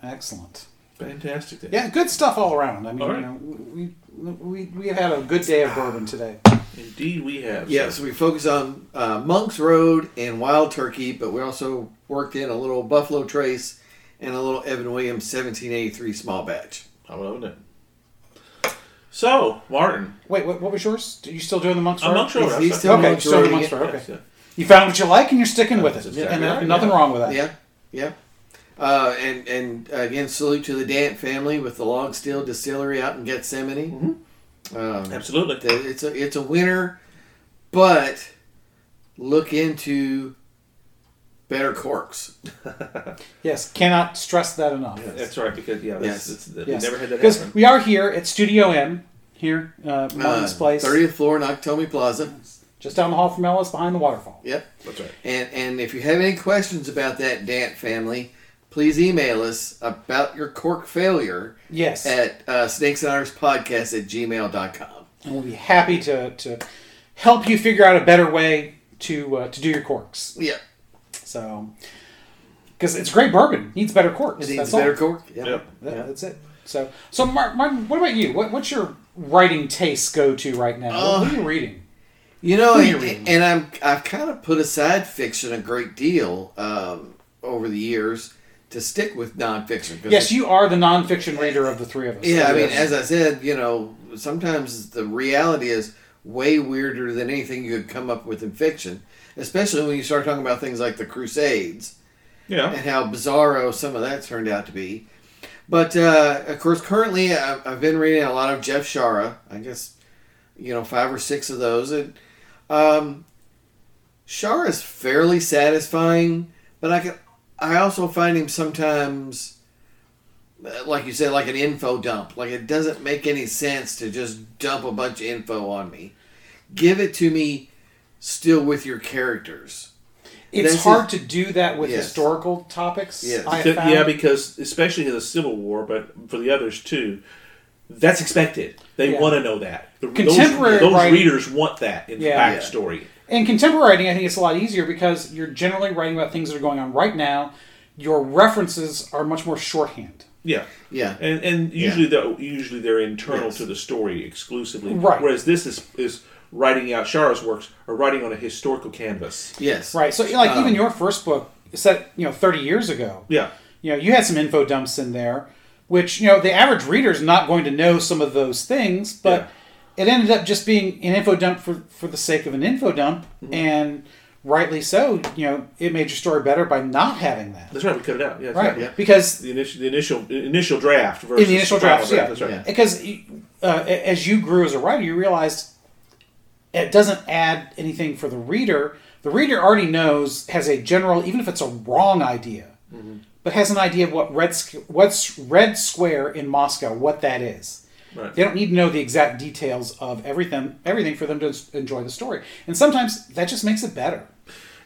fantastic day. Yeah, good stuff all around. I mean, right. We have had a good day of bourbon today. Indeed, we have. Yeah, so we focus on Monk's Road and Wild Turkey, but we also worked in a little Buffalo Trace. And a little Evan Williams 1783 small batch. I love it. So, Martin. Wait, what was yours? Are you still doing the Monk's Road? Monk's Road. He's still doing Monk's Road. Okay. You found what you like and you're sticking with it. Exactly and right, nothing wrong with that. Yeah, yeah. And again, salute to the Dant family with the Log Steel Distillery out in Gethsemane. Mm-hmm. Absolutely. It's a winner, but look into... better corks. Yes, cannot stress that enough. Yes. That's right, because we never had that happen. Because we are here at Studio M, here, Martin's place. 30th floor, Nakatomi Plaza. Just down the hall from Ellis, behind the waterfall. Yep. That's right. And if you have any questions about that Dant family, please email us about your cork failure at snakesandotters.podcast@gmail.com. And we'll be happy to help you figure out a better way to do your corks. Yep. So, because it's great bourbon. Needs better corks. It needs better cork. Yep. Yeah, that's it. So Martin, what about you? What's your writing taste go to right now? What are you reading? You know, and I've kind of put aside fiction a great deal over the years to stick with nonfiction. Yes, you are the nonfiction reader of the three of us. Yeah, I mean, as I said, you know, sometimes the reality is way weirder than anything you could come up with in fiction. Especially when you start talking about things like the Crusades. Yeah. And how bizarro some of that turned out to be. But, of course, currently I've been reading a lot of Jeff Shara. I guess, 5 or 6 of those. And Shara's fairly satisfying, but I also find him sometimes, like you said, like an info dump. Like it doesn't make any sense to just dump a bunch of info on me. Give it to me. Still with your characters. It's hard to do that with historical topics. Yes. Yeah, because especially in the Civil War, but for the others too, that's expected. They want to know that. Those readers want that in the backstory. And contemporary writing, I think it's a lot easier because you're generally writing about things that are going on right now. Your references are much more shorthand. Yeah, yeah, and usually they're internal to the story exclusively. Right. Whereas this is writing out Shara's works or writing on a historical canvas. Yes. Right. So like even your first book set, 30 years ago. Yeah. You had some info dumps in there, which, the average reader is not going to know some of those things, but it ended up just being an info dump for the sake of an info dump. Mm-hmm. And rightly so, it made your story better by not having that. That's right. We cut it out. Yeah. Right. Yeah. Because the initial draft versus in the initial draft. Yeah. That's right. Yeah. Because as you grew as a writer, you realized it doesn't add anything for the reader, the reader already knows, has a general, even if it's a wrong idea, mm-hmm. but has an idea of what Red Square in Moscow, what that is. Right. They don't need to know the exact details of everything for them to enjoy the story. And sometimes that just makes it better.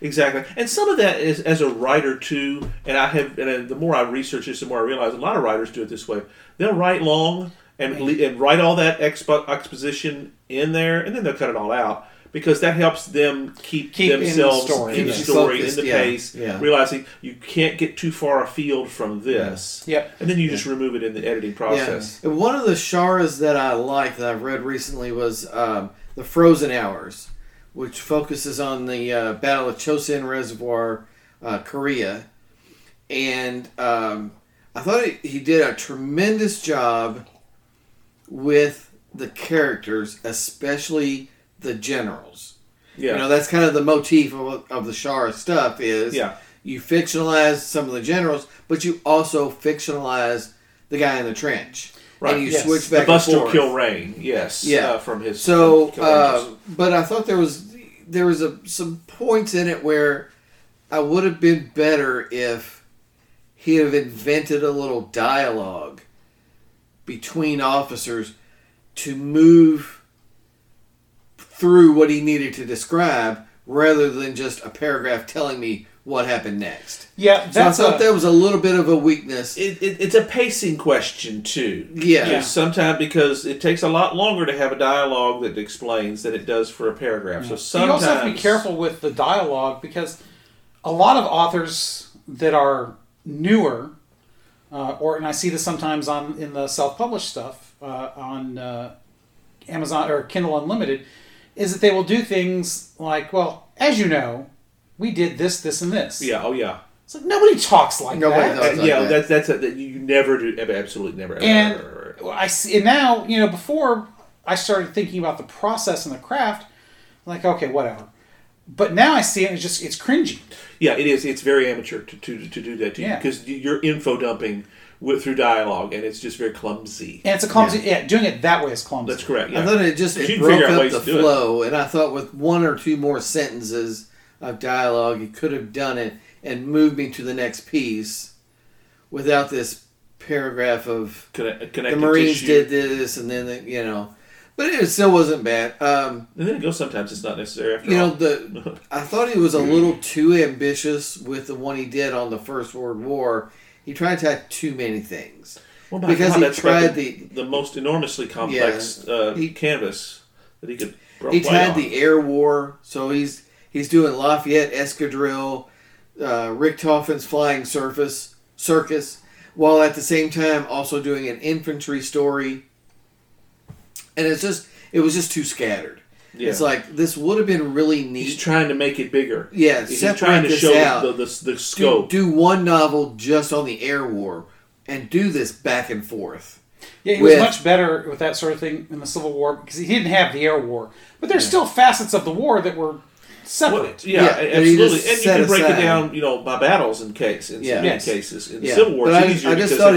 Exactly. And some of that is, as a writer, too, and the more I research this, the more I realize a lot of writers do it this way. They'll write long and write all that exposition in there, and then they'll cut it all out. Because that helps them keep themselves in the story, in the pace, realizing you can't get too far afield from this. Yeah. Yep. And then you just remove it in the editing process. Yeah. And one of the Sharas that I like that I've read recently was The Frozen Hours, which focuses on the Battle of Chosin Reservoir, Korea. And I thought he did a tremendous job with the characters, especially the generals. Yeah. You know, that's kind of the motif of the Shara stuff is you fictionalize some of the generals, but you also fictionalize the guy in the trench. Right. And you switch back and forth. The Buster Kilrain, from his... So, but I thought there was some points in it where I would have been better if he had invented a little dialogue between officers to move through what he needed to describe, rather than just a paragraph telling me what happened next. Yeah, I thought that was a little bit of a weakness. It's a pacing question too. Yeah. Sometimes because it takes a lot longer to have a dialogue that explains than it does for a paragraph. Yeah. So sometimes you also have to be careful with the dialogue because a lot of authors that are newer, and I see this sometimes in the self-published stuff on Amazon or Kindle Unlimited. Is that they will do things like, well, as you know, we did this, this, and this. Yeah, oh yeah. It's like, nobody talks like that. Nobody does like that. That's you never do, absolutely never. And now, you know, before I started thinking about the process and the craft, I'm like, okay, whatever. But now I see it, and it's cringy. Yeah, it is. It's very amateur to do that to you because you're info dumping through dialogue, and it's just very clumsy. And it's a clumsy... Yeah, doing it that way is clumsy. That's correct, I thought it broke up the flow, and I thought with one or two more sentences of dialogue, you could have done it and moved me to the next piece without this paragraph of... The Marines did this, and then, But it still wasn't bad. And then it goes sometimes it's not necessary after all. I thought he was a little too ambitious with the one he did on the First World War. He tried to have too many things. Well, the most enormously complex canvas that he could. He tried the air war, so he's doing Lafayette Escadrille, Richthofen's Flying Circus, while at the same time also doing an infantry story. And it was just too scattered. Yeah. It's like, this would have been really neat. He's trying to make it bigger. Yeah, he's trying to show the scope. Do one novel just on the air war and do this back and forth. Yeah, he was much better with that sort of thing in the Civil War because he didn't have the air war. But there's still facets of the war that were separate. Well, absolutely. And you can break it down, by battles in cases. In the Civil War, it's easier I just because thought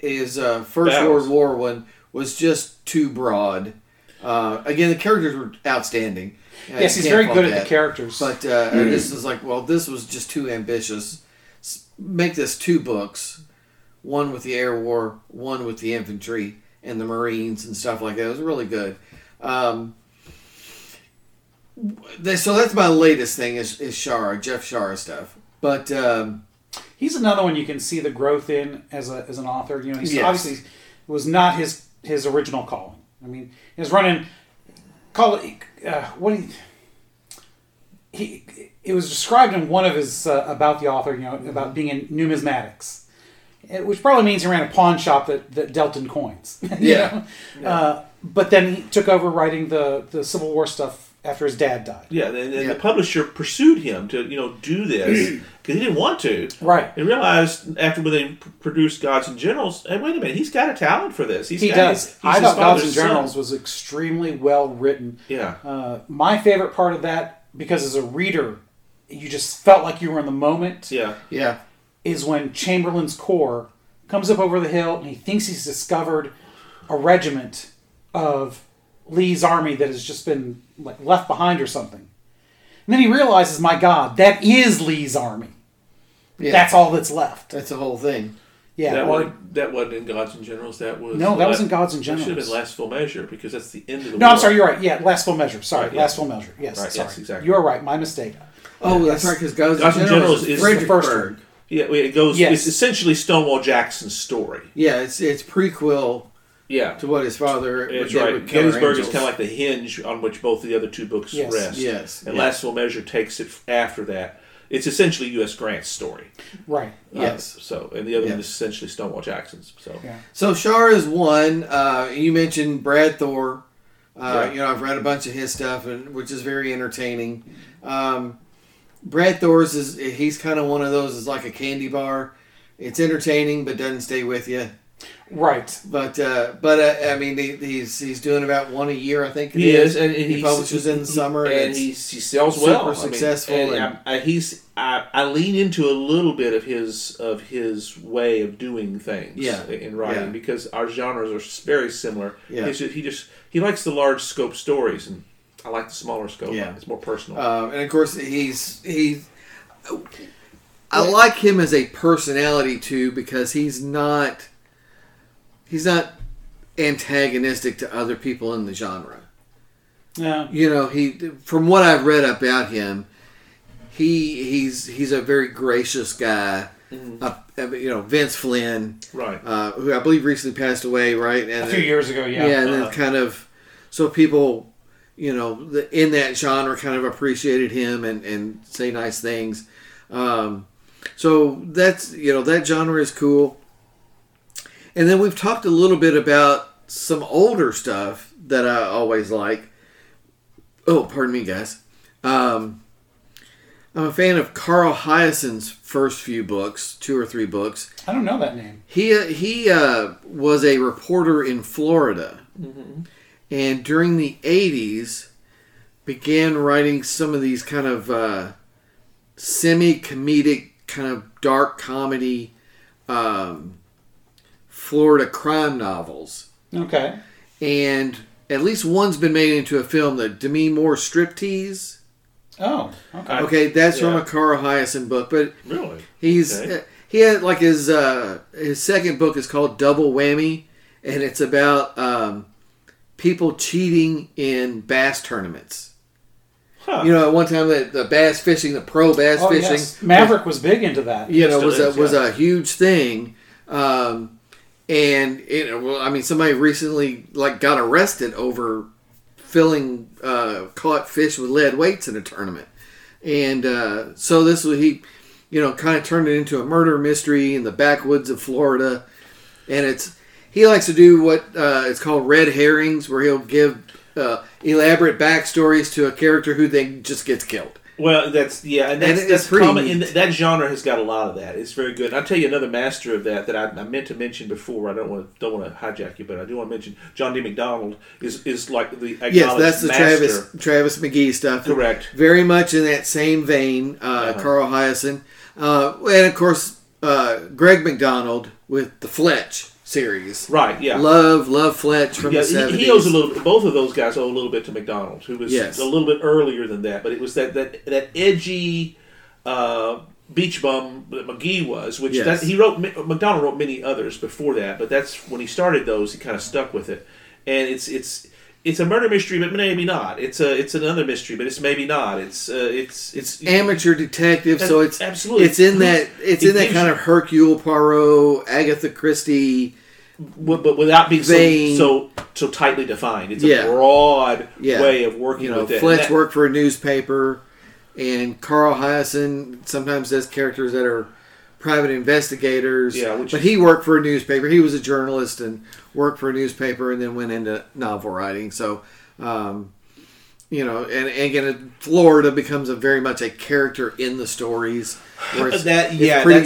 his First World War one was just too broad. Again, the characters were outstanding. Yes, he's very good at the characters. But this is like, well, this was just too ambitious. Make this 2 books. One with the air war, one with the infantry and the Marines and stuff like that. It was really good. So that's my latest thing is Shara, Jeff Shara stuff. But he's another one you can see the growth in as an author. You know, he's obviously it was not his original calling. I mean, he was running. It was described in one of his about the author, about being in numismatics, which probably means he ran a pawn shop that dealt in coins. But then he took over writing the Civil War stuff after his dad died. Yeah, and the publisher pursued him to do this because he didn't want to. Right. And realized after when they produced Gods and Generals, hey, wait a minute, he's got a talent for this. He does. I thought Gods and Generals was extremely well written. Yeah. My favorite part of that, because as a reader, you just felt like you were in the moment. Yeah. Yeah. Is when Chamberlain's Corps comes up over the hill and he thinks he's discovered a regiment of Lee's army that has just been left behind or something. And then he realizes, my God, that is Lee's army. Yeah. That's all that's left. That's the whole thing. Yeah, that wasn't in Gods and Generals. That wasn't Gods and Generals. It should have been Last Full Measure, because that's the end of the war. I'm sorry, you're right. Yeah, Last Full Measure. Sorry, yeah. Last Full Measure. Yes, right, sorry. Yes, exactly. You're right, my mistake. Oh, that's right, because Gods and Generals is Fredericksburg. Yeah, it goes. Yes. It's essentially Stonewall Jackson's story. Yeah, it's prequel. Yeah. To what his father. That's right. Gettysburg is kind of like the hinge on which both the other two books rest. Yes. And Last Full Measure takes it after that. It's essentially U.S. Grant's story. Right. Yes. So, and the other one is essentially Stonewall Jackson's. So, so Shara's one. You mentioned Brad Thor. You know, I've read a bunch of his stuff, which is very entertaining. Brad Thor's he's kind of one of those, is like a candy bar. It's entertaining, but doesn't stay with you. Right, but I mean, he's doing about one a year, I think. He is, and he publishes in the summer, and he sells super well, successful. I mean, I lean into a little bit of his way of doing things, in writing, because our genres are very similar. Yeah. He likes the large scope stories, and I like the smaller scope. Yeah. It's more personal. And of course, I like him as a personality too, because he's not antagonistic to other people in the genre. Yeah. You know, from what I've read about him, he's a very gracious guy. Mm-hmm. You know, Vince Flynn, right? Who I believe recently passed away, right? And a few years ago, yeah. Yeah, and then kind of, so people, you know, in that genre kind of appreciated him and say nice things. So that's, you know, that genre is cool. And then we've talked a little bit about some older stuff that I always like. Oh, pardon me, guys. I'm a fan of Carl Hiaasen's first few books, two or three books. I don't know that name. He was a reporter in Florida. Mm-hmm. And during the 80s, began writing some of these kind of semi-comedic, kind of dark comedy Florida crime novels. Okay. And at least one's been made into a film, the Demi Moore Striptease. Oh, okay. Okay, that's from a Carl Hiaasen book, but really, he had like his second book is called Double Whammy, and it's about people cheating in bass tournaments. Huh. You know, at one time the bass fishing, the pro bass fishing, yes. Maverick was big into that. You know, was a huge thing. And somebody recently like got arrested over filling caught fish with lead weights in a tournament, and so this was he, you know, kind of turned it into a murder mystery in the backwoods of Florida, and he likes to do what it's called red herrings, where he'll give elaborate backstories to a character who then just gets killed. Well, that's pretty common. That genre has got a lot of that. It's very good. And I'll tell you another master of that I meant to mention before. I don't want to hijack you, but I do want to mention John D. MacDonald is like the acknowledged master. Yes, that's the Travis McGee stuff. Correct. Very much in that same vein, Carl Hiaasen. And, of course, Greg MacDonald with the Fletch series. Right, yeah. Love Fletch from the 70s. He owes a little bit, both of those guys owe a little bit to McDonald, who was a little bit earlier than that, but it was that edgy beach bum that McGee was, which MacDonald wrote many others before that, but that's when he started those, he kind of stuck with it. And it's a murder mystery, but maybe not. It's another mystery, but it's maybe not. It's amateur detective, so it's absolutely it's in that kind of Hercule Poirot, Agatha Christie, but without being so tightly defined. It's a broad way of working. You know, with Fletch worked for a newspaper, and Carl Hiaasen sometimes does characters that are private investigators, but he worked for a newspaper. He was a journalist and worked for a newspaper, and then went into novel writing. So, you know, and again, Florida becomes very much a character in the stories. Where it's that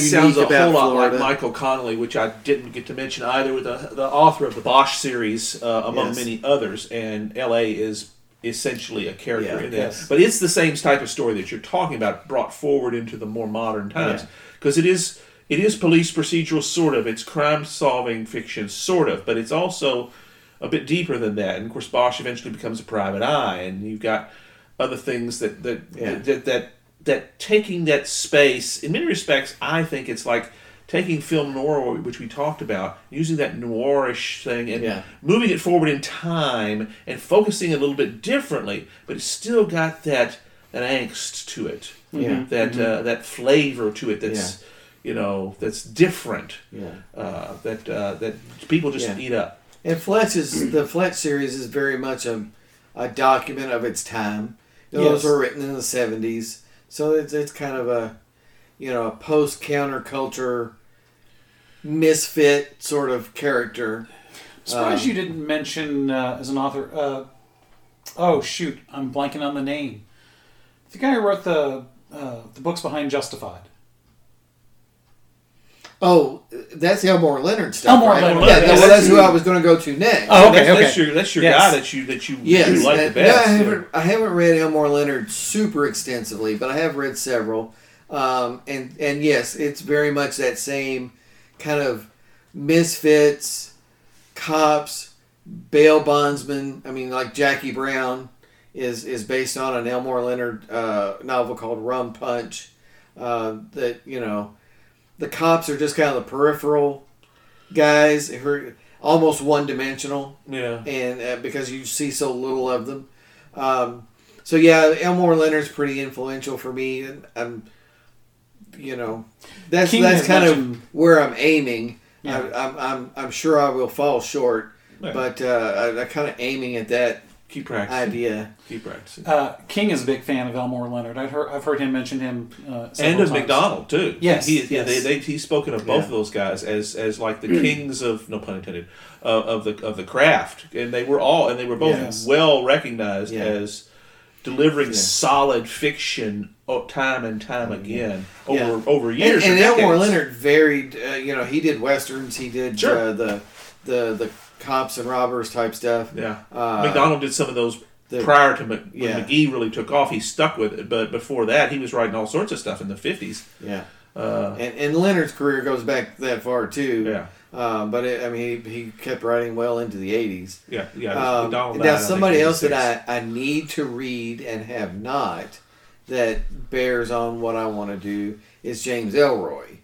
sounds a whole lot like Michael Connelly, which I didn't get to mention either. With the author of the Bosch series, among many others, and L.A. is essentially a character in that. Yes. But it's the same type of story that you're talking about, brought forward into the more modern times. Yeah. Because it is police procedural, sort of. It's crime-solving fiction, sort of. But it's also a bit deeper than that. And, of course, Bosch eventually becomes a private eye. And you've got other things that taking that space, in many respects, I think it's like taking film noir, which we talked about, using that noirish thing and moving it forward in time and focusing a little bit differently, but it's still got that angst to it, that flavor to it that's that's different, that people just eat up. And Fletch the Fletch series is very much a document of its time. Those were written in the 70s, so it's kind of a post-counterculture misfit sort of character. I'm surprised you didn't mention as an author. I'm blanking on the name. The guy who wrote the books behind Justified. Oh, that's Elmore Leonard stuff. Elmore Leonard. Yeah, that's who I was going to go to next. Oh, okay, that's your guy that you like the best. No, I haven't read Elmore Leonard super extensively, but I have read several. And yes, it's very much that same kind of misfits, cops, bail bondsmen. I mean, like Jackie Brown is based on an Elmore Leonard novel called Rum Punch. The cops are just kind of the peripheral guys who are almost one-dimensional. Yeah. And because you see so little of them. Elmore Leonard's pretty influential for me. And I'm, that's kind of where I'm aiming. Yeah. I'm sure I will fall short, but I'm kind of aiming at that. Keep practicing. Idea. Keep practicing. King is a big fan of Elmore Leonard. I've heard him mention him several times. MacDonald too. Yes. He's spoken of both of those guys as like the kings of, no pun intended, of the craft, and they were all, and they were both well recognized as delivering solid fiction time and time again over years. And Elmore Leonard varied. He did westerns. He did the cops and robbers type stuff. Yeah, MacDonald did some of those prior to when McGee really took off. He stuck with it, but before that, he was writing all sorts of stuff in the '50s. Yeah, and Leonard's career goes back that far too. Yeah, he kept writing well into the '80s. Yeah, yeah. Now somebody else that I need to read and have not that bears on what I want to do is James Ellroy.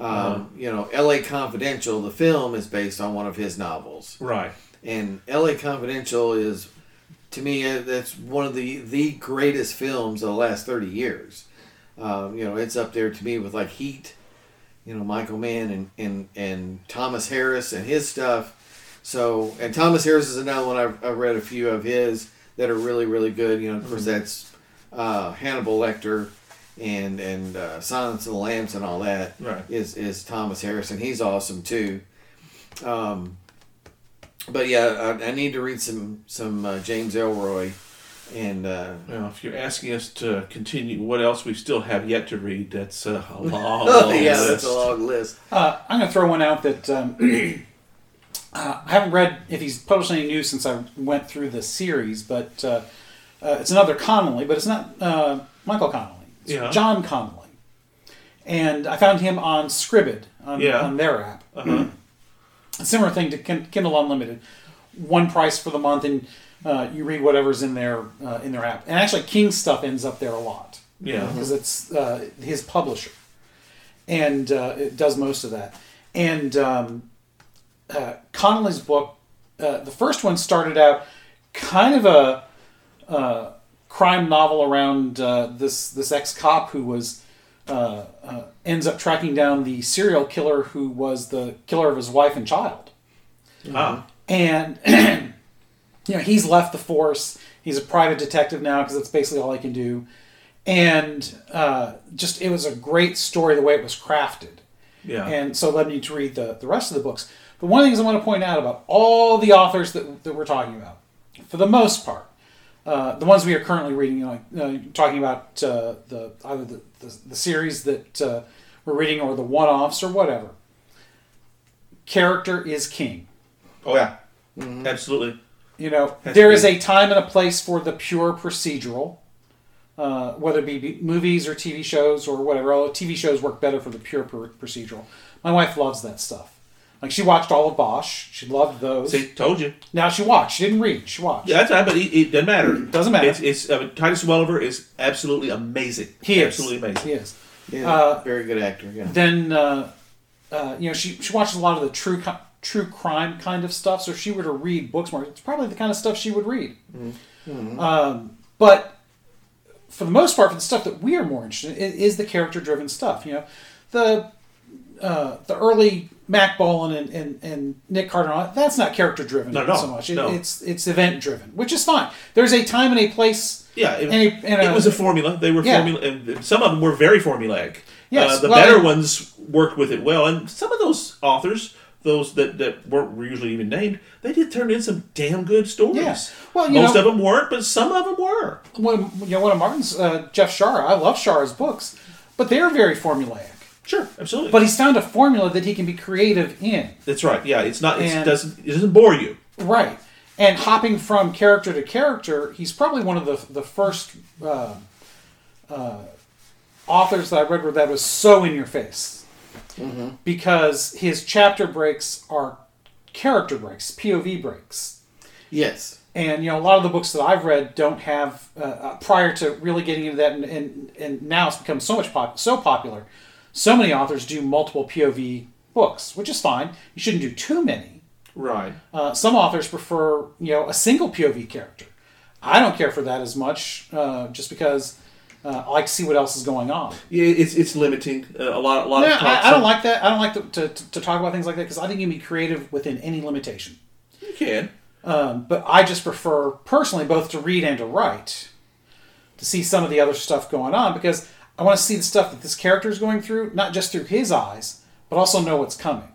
L.A. Confidential, the film, is based on one of his novels. Right. And L.A. Confidential is, to me, that's one of the greatest films of the last 30 years. It's up there to me with like Heat, Michael Mann and Thomas Harris and his stuff. So, and Thomas Harris is another one I've read a few of his that are really, really good. Of course, that's Hannibal Lecter. And Silence of the Lambs and all that is Thomas Harris. He's awesome too. I need to read some James Ellroy. And if you're asking us to continue, what else we still have yet to read? That's a long list. Yeah, that's a long list. I'm going to throw one out that I haven't read if he's published any new since I went through the series, but it's another Connelly, but it's not Michael Connelly. Yeah. John Connelly, and I found him on Scribd on their app. Uh-huh. Similar thing to Kindle Unlimited, one price for the month, and you read whatever's in their app. And actually, King's stuff ends up there a lot, because it's his publisher, and it does most of that. And Connelly's book, the first one started out kind of a crime novel around this ex-cop who was ends up tracking down the serial killer who was the killer of his wife and child. Ah. And he's left the force. He's a private detective now because that's basically all he can do. And just it was a great story the way it was crafted. Yeah. And so led me to read the rest of the books. But one of the things I want to point out about all the authors that we're talking about, for the most part, the ones we are currently reading, talking about either the series that we're reading or the one-offs or whatever. Character is king. Oh, yeah. Mm-hmm. Absolutely. There is a time and a place for the pure procedural, whether it be movies or TV shows or whatever. Although TV shows work better for the pure procedural. My wife loves that stuff. Like, she watched all of Bosch. She loved those. See, told you. Now, she watched. She didn't read. She watched. Yeah, that's right, but it doesn't matter. It doesn't matter. Titus Welliver is absolutely amazing. He is. Absolutely amazing. He is. Yeah, very good actor, yeah. Then, she watches a lot of the true crime kind of stuff, so if she were to read Booksmart, it's probably the kind of stuff she would read. Mm-hmm. But for the most part, for the stuff that we are more interested in, is the character-driven stuff. You know, the early Mac Bolan and Nick Carter, that's not character-driven so much. It's event-driven, which is fine. There's a time and a place. Yeah, it was a formula. They were formula, and some of them were very formulaic. Yes, better ones worked with it well, and some of those authors, those that weren't usually even named, they did turn in some damn good stories. Yeah. Well, most of them weren't, but some of them were. Well, one of Martin's, Jeff Shara, I love Shara's books, but they're very formulaic. Sure, absolutely. But he's found a formula that he can be creative in. That's right. Yeah, it doesn't bore you. Right, and hopping from character to character, he's probably one of the first authors that I read where that was so in your face, mm-hmm. because his chapter breaks are character breaks, POV breaks. Yes, and a lot of the books that I've read don't have prior to really getting into that, and now it's become so much so popular. So many authors do multiple POV books, which is fine. You shouldn't do too many. Right. Some authors prefer, a single POV character. I don't care for that as much, just because I like to see what else is going on. Yeah, it's limiting a lot of times. I don't like that. I don't like to talk about things like that because I think you can be creative within any limitation. You can. But I just prefer, personally, both to read and to write, to see some of the other stuff going on because I want to see the stuff that this character is going through, not just through his eyes, but also know what's coming.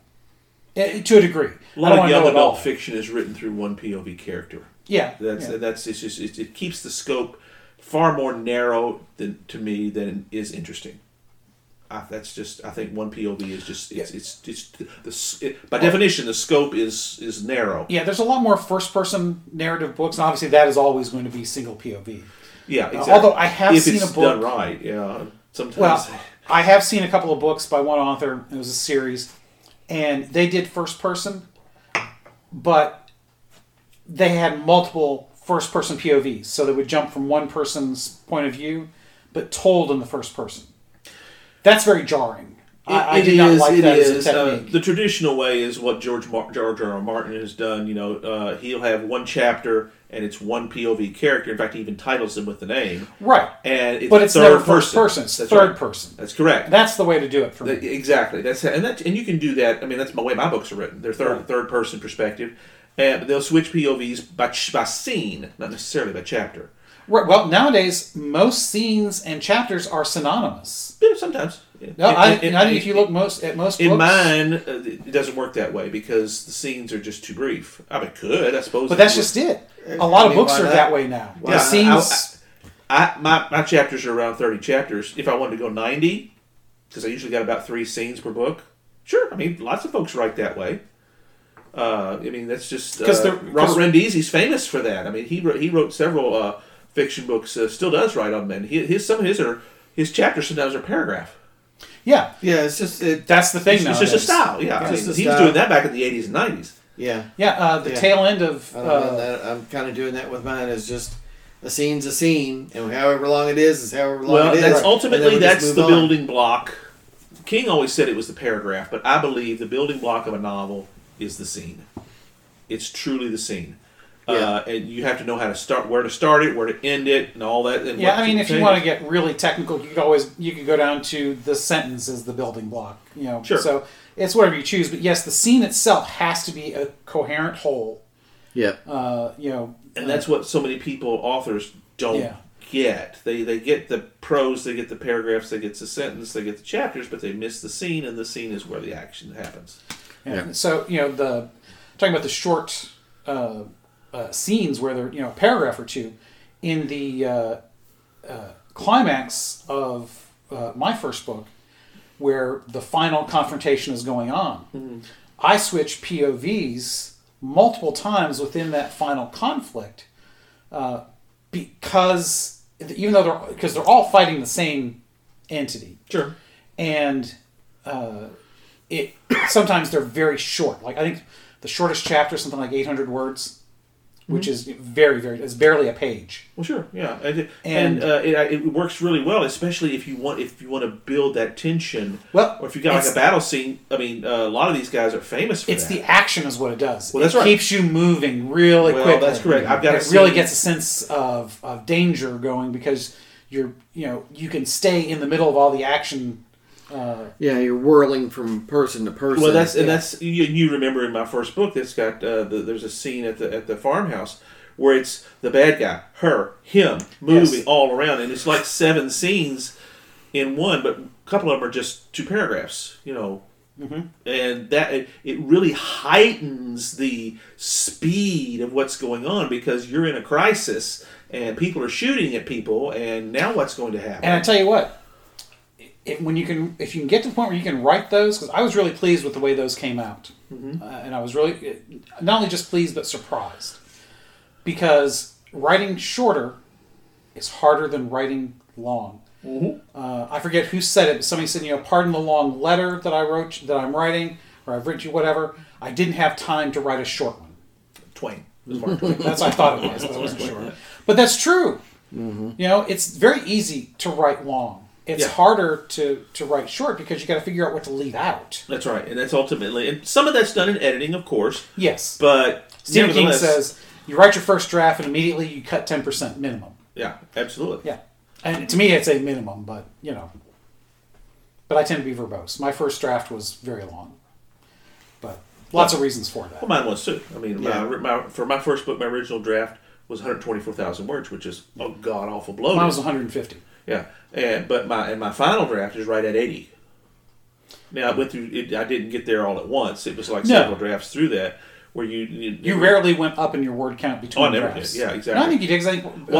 To a degree. A lot of young adult fiction is written through one POV character. Yeah. It keeps the scope far more narrow than is interesting. I think one POV is just, by definition, the scope is narrow. Yeah, there's a lot more first-person narrative books, and obviously that is always going to be single POV. Yeah, exactly. Although I have seen a book. If it's done right, yeah. Sometimes. Well, I have seen a couple of books by one author. It was a series. And they did first person, but they had multiple first person POVs. So they would jump from one person's point of view, but told in the first person. That's very jarring. I did not like that as a technique. The traditional way is what George R. R. Martin has done. He'll have one chapter and it's one POV character. In fact, he even titles them with the name. Right. But it's never first person. It's third person. That's correct. That's the way to do it for me. Exactly. And you can do that. I mean, that's the way my books are written. They're third person perspective. But they'll switch POVs by scene, not necessarily by chapter. Right. Well, nowadays, most scenes and chapters are synonymous. Yeah, sometimes. No, I think if you look at most books... In mine, it doesn't work that way because the scenes are just too brief. I mean, I suppose... But that's just it. A lot of books are that way now. Wow. The scenes... My chapters are around 30 chapters. If I wanted to go 90, because I usually got about 3 scenes per book, sure. I mean, lots of folks write that way. That's just... Robert Rendizzi's famous for that. I mean, he wrote several... fiction books, still does write on them. His chapters sometimes are paragraph. Yeah, yeah. It's just that's the thing. It's just a style. Yeah, he was doing that back in the 80s and 90s. Yeah, yeah. The tail end of. I'm kind of doing that with mine. Is just a scene's a scene, and however long it is however long it is. Well, that's the building block. King always said it was the paragraph, but I believe the building block of a novel is the scene. It's truly the scene. Yeah. And you have to know how to start, where to start it, where to end it, and all that. And if you want to get really technical, you could go down to the sentence as the building block. Sure. So it's whatever you choose. But yes, the scene itself has to be a coherent whole. Yeah. And that's what so many authors don't get. They get the prose, they get the paragraphs, they get the sentence, they get the chapters, but they miss the scene, and the scene is where the action happens. Yeah. So talking about the short. Scenes where they're a paragraph or two in the climax of my first book where the final confrontation is going on. Mm-hmm. I switch POVs multiple times within that final conflict because they're all fighting the same entity. Sure. And it sometimes they're very short. Like I think the shortest chapter is something like 800 words, which is very, very... It's barely a page. Well, sure, yeah. And it works really well, especially if you want to build that tension. Well, or if you've got like a battle scene. I mean, a lot of these guys are famous for that. It's the action is what it does. Well, that's right. It keeps you moving really quickly. Well, that's correct. It really gets a sense of danger going because you can stay in the middle of all the action. You're whirling from person to person. Well, that's you remember in my first book. That's got there's a scene at the farmhouse where it's the bad guy, her, him, moving all around, and it's like 7 scenes in one, but a couple of them are just 2 paragraphs, and that it really heightens the speed of what's going on because you're in a crisis and people are shooting at people, and now what's going to happen? And I tell you what. If you can get to the point where you can write those, because I was really pleased with the way those came out, and I was really not only just pleased but surprised, because writing shorter is harder than writing long. I forget who said it, but somebody said, "Pardon the long letter that I wrote, that I'm writing, or I've written you whatever. I didn't have time to write a short one." Twain. Mark Twain. That's what I thought it was. That wasn't short, but that's true. It's very easy to write long. It's harder to write short because you got to figure out what to leave out. That's right, and that's ultimately... And some of that's done in editing, of course. Yes. But Stephen King says, you write your first draft and immediately you cut 10% minimum. Yeah, absolutely. Yeah. And to me, it's a minimum, but, But I tend to be verbose. My first draft was very long. But lots of reasons for that. Well, mine was too. I mean, for my first book, my original draft was 124,000 words, which is a god-awful blow. Mine was 150. Yeah, but my final draft is right at 80. Now I went through it. I didn't get there all at once. It was like several drafts through that where you rarely went up in your word count between drafts. Oh, I never did. Yeah, exactly. And I think you did.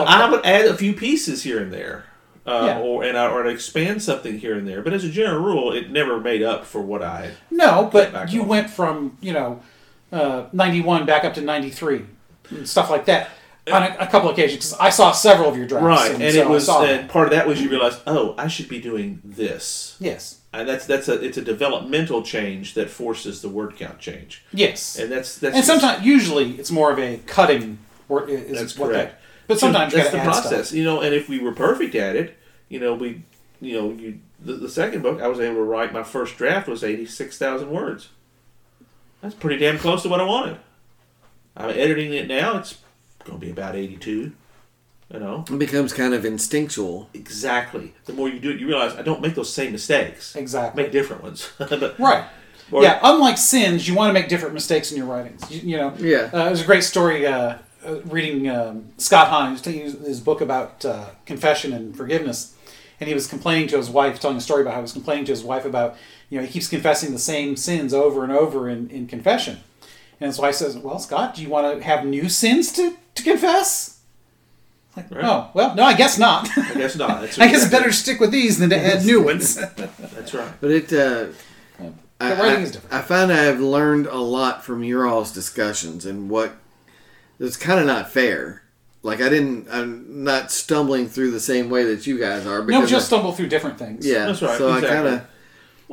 I would add a few pieces here and there, or I'd expand something here and there. But as a general rule, it never made up for what I had. No, but you went from 91 back up to 93, and stuff like that. On a couple of occasions, because I saw several of your drafts, right? And part of that was you realized, oh, I should be doing this. Yes, and it's a developmental change that forces the word count change. Yes, and usually it's more of a cutting. But sometimes that's the process, stuff. And if we were perfect at it, the second book I was able to write. My first draft was 86,000 words. That's pretty damn close to what I wanted. I'm editing it now. It's going to be about 82, It becomes kind of instinctual. Exactly. The more you do it, you realize, I don't make those same mistakes. Exactly. I make different ones. Right. Unlike sins, you want to make different mistakes in your writings. Yeah. It was a great story reading Scott Hahn, his book about confession and forgiveness. And he was complaining to his wife, telling a story about how he was complaining to his wife about, he keeps confessing the same sins over and over in confession. And his wife says, well, Scott, do you want to have new sins to confess? Like, right. Oh, well, no, I guess not. I guess not. I guess it's better to stick with these than to add new ones. That's right. But the writing is different. I find I've learned a lot from your all's discussions and it's kind of not fair. Like, I'm not stumbling through the same way that you guys are. No, just stumble through different things. Yeah, that's right. So exactly.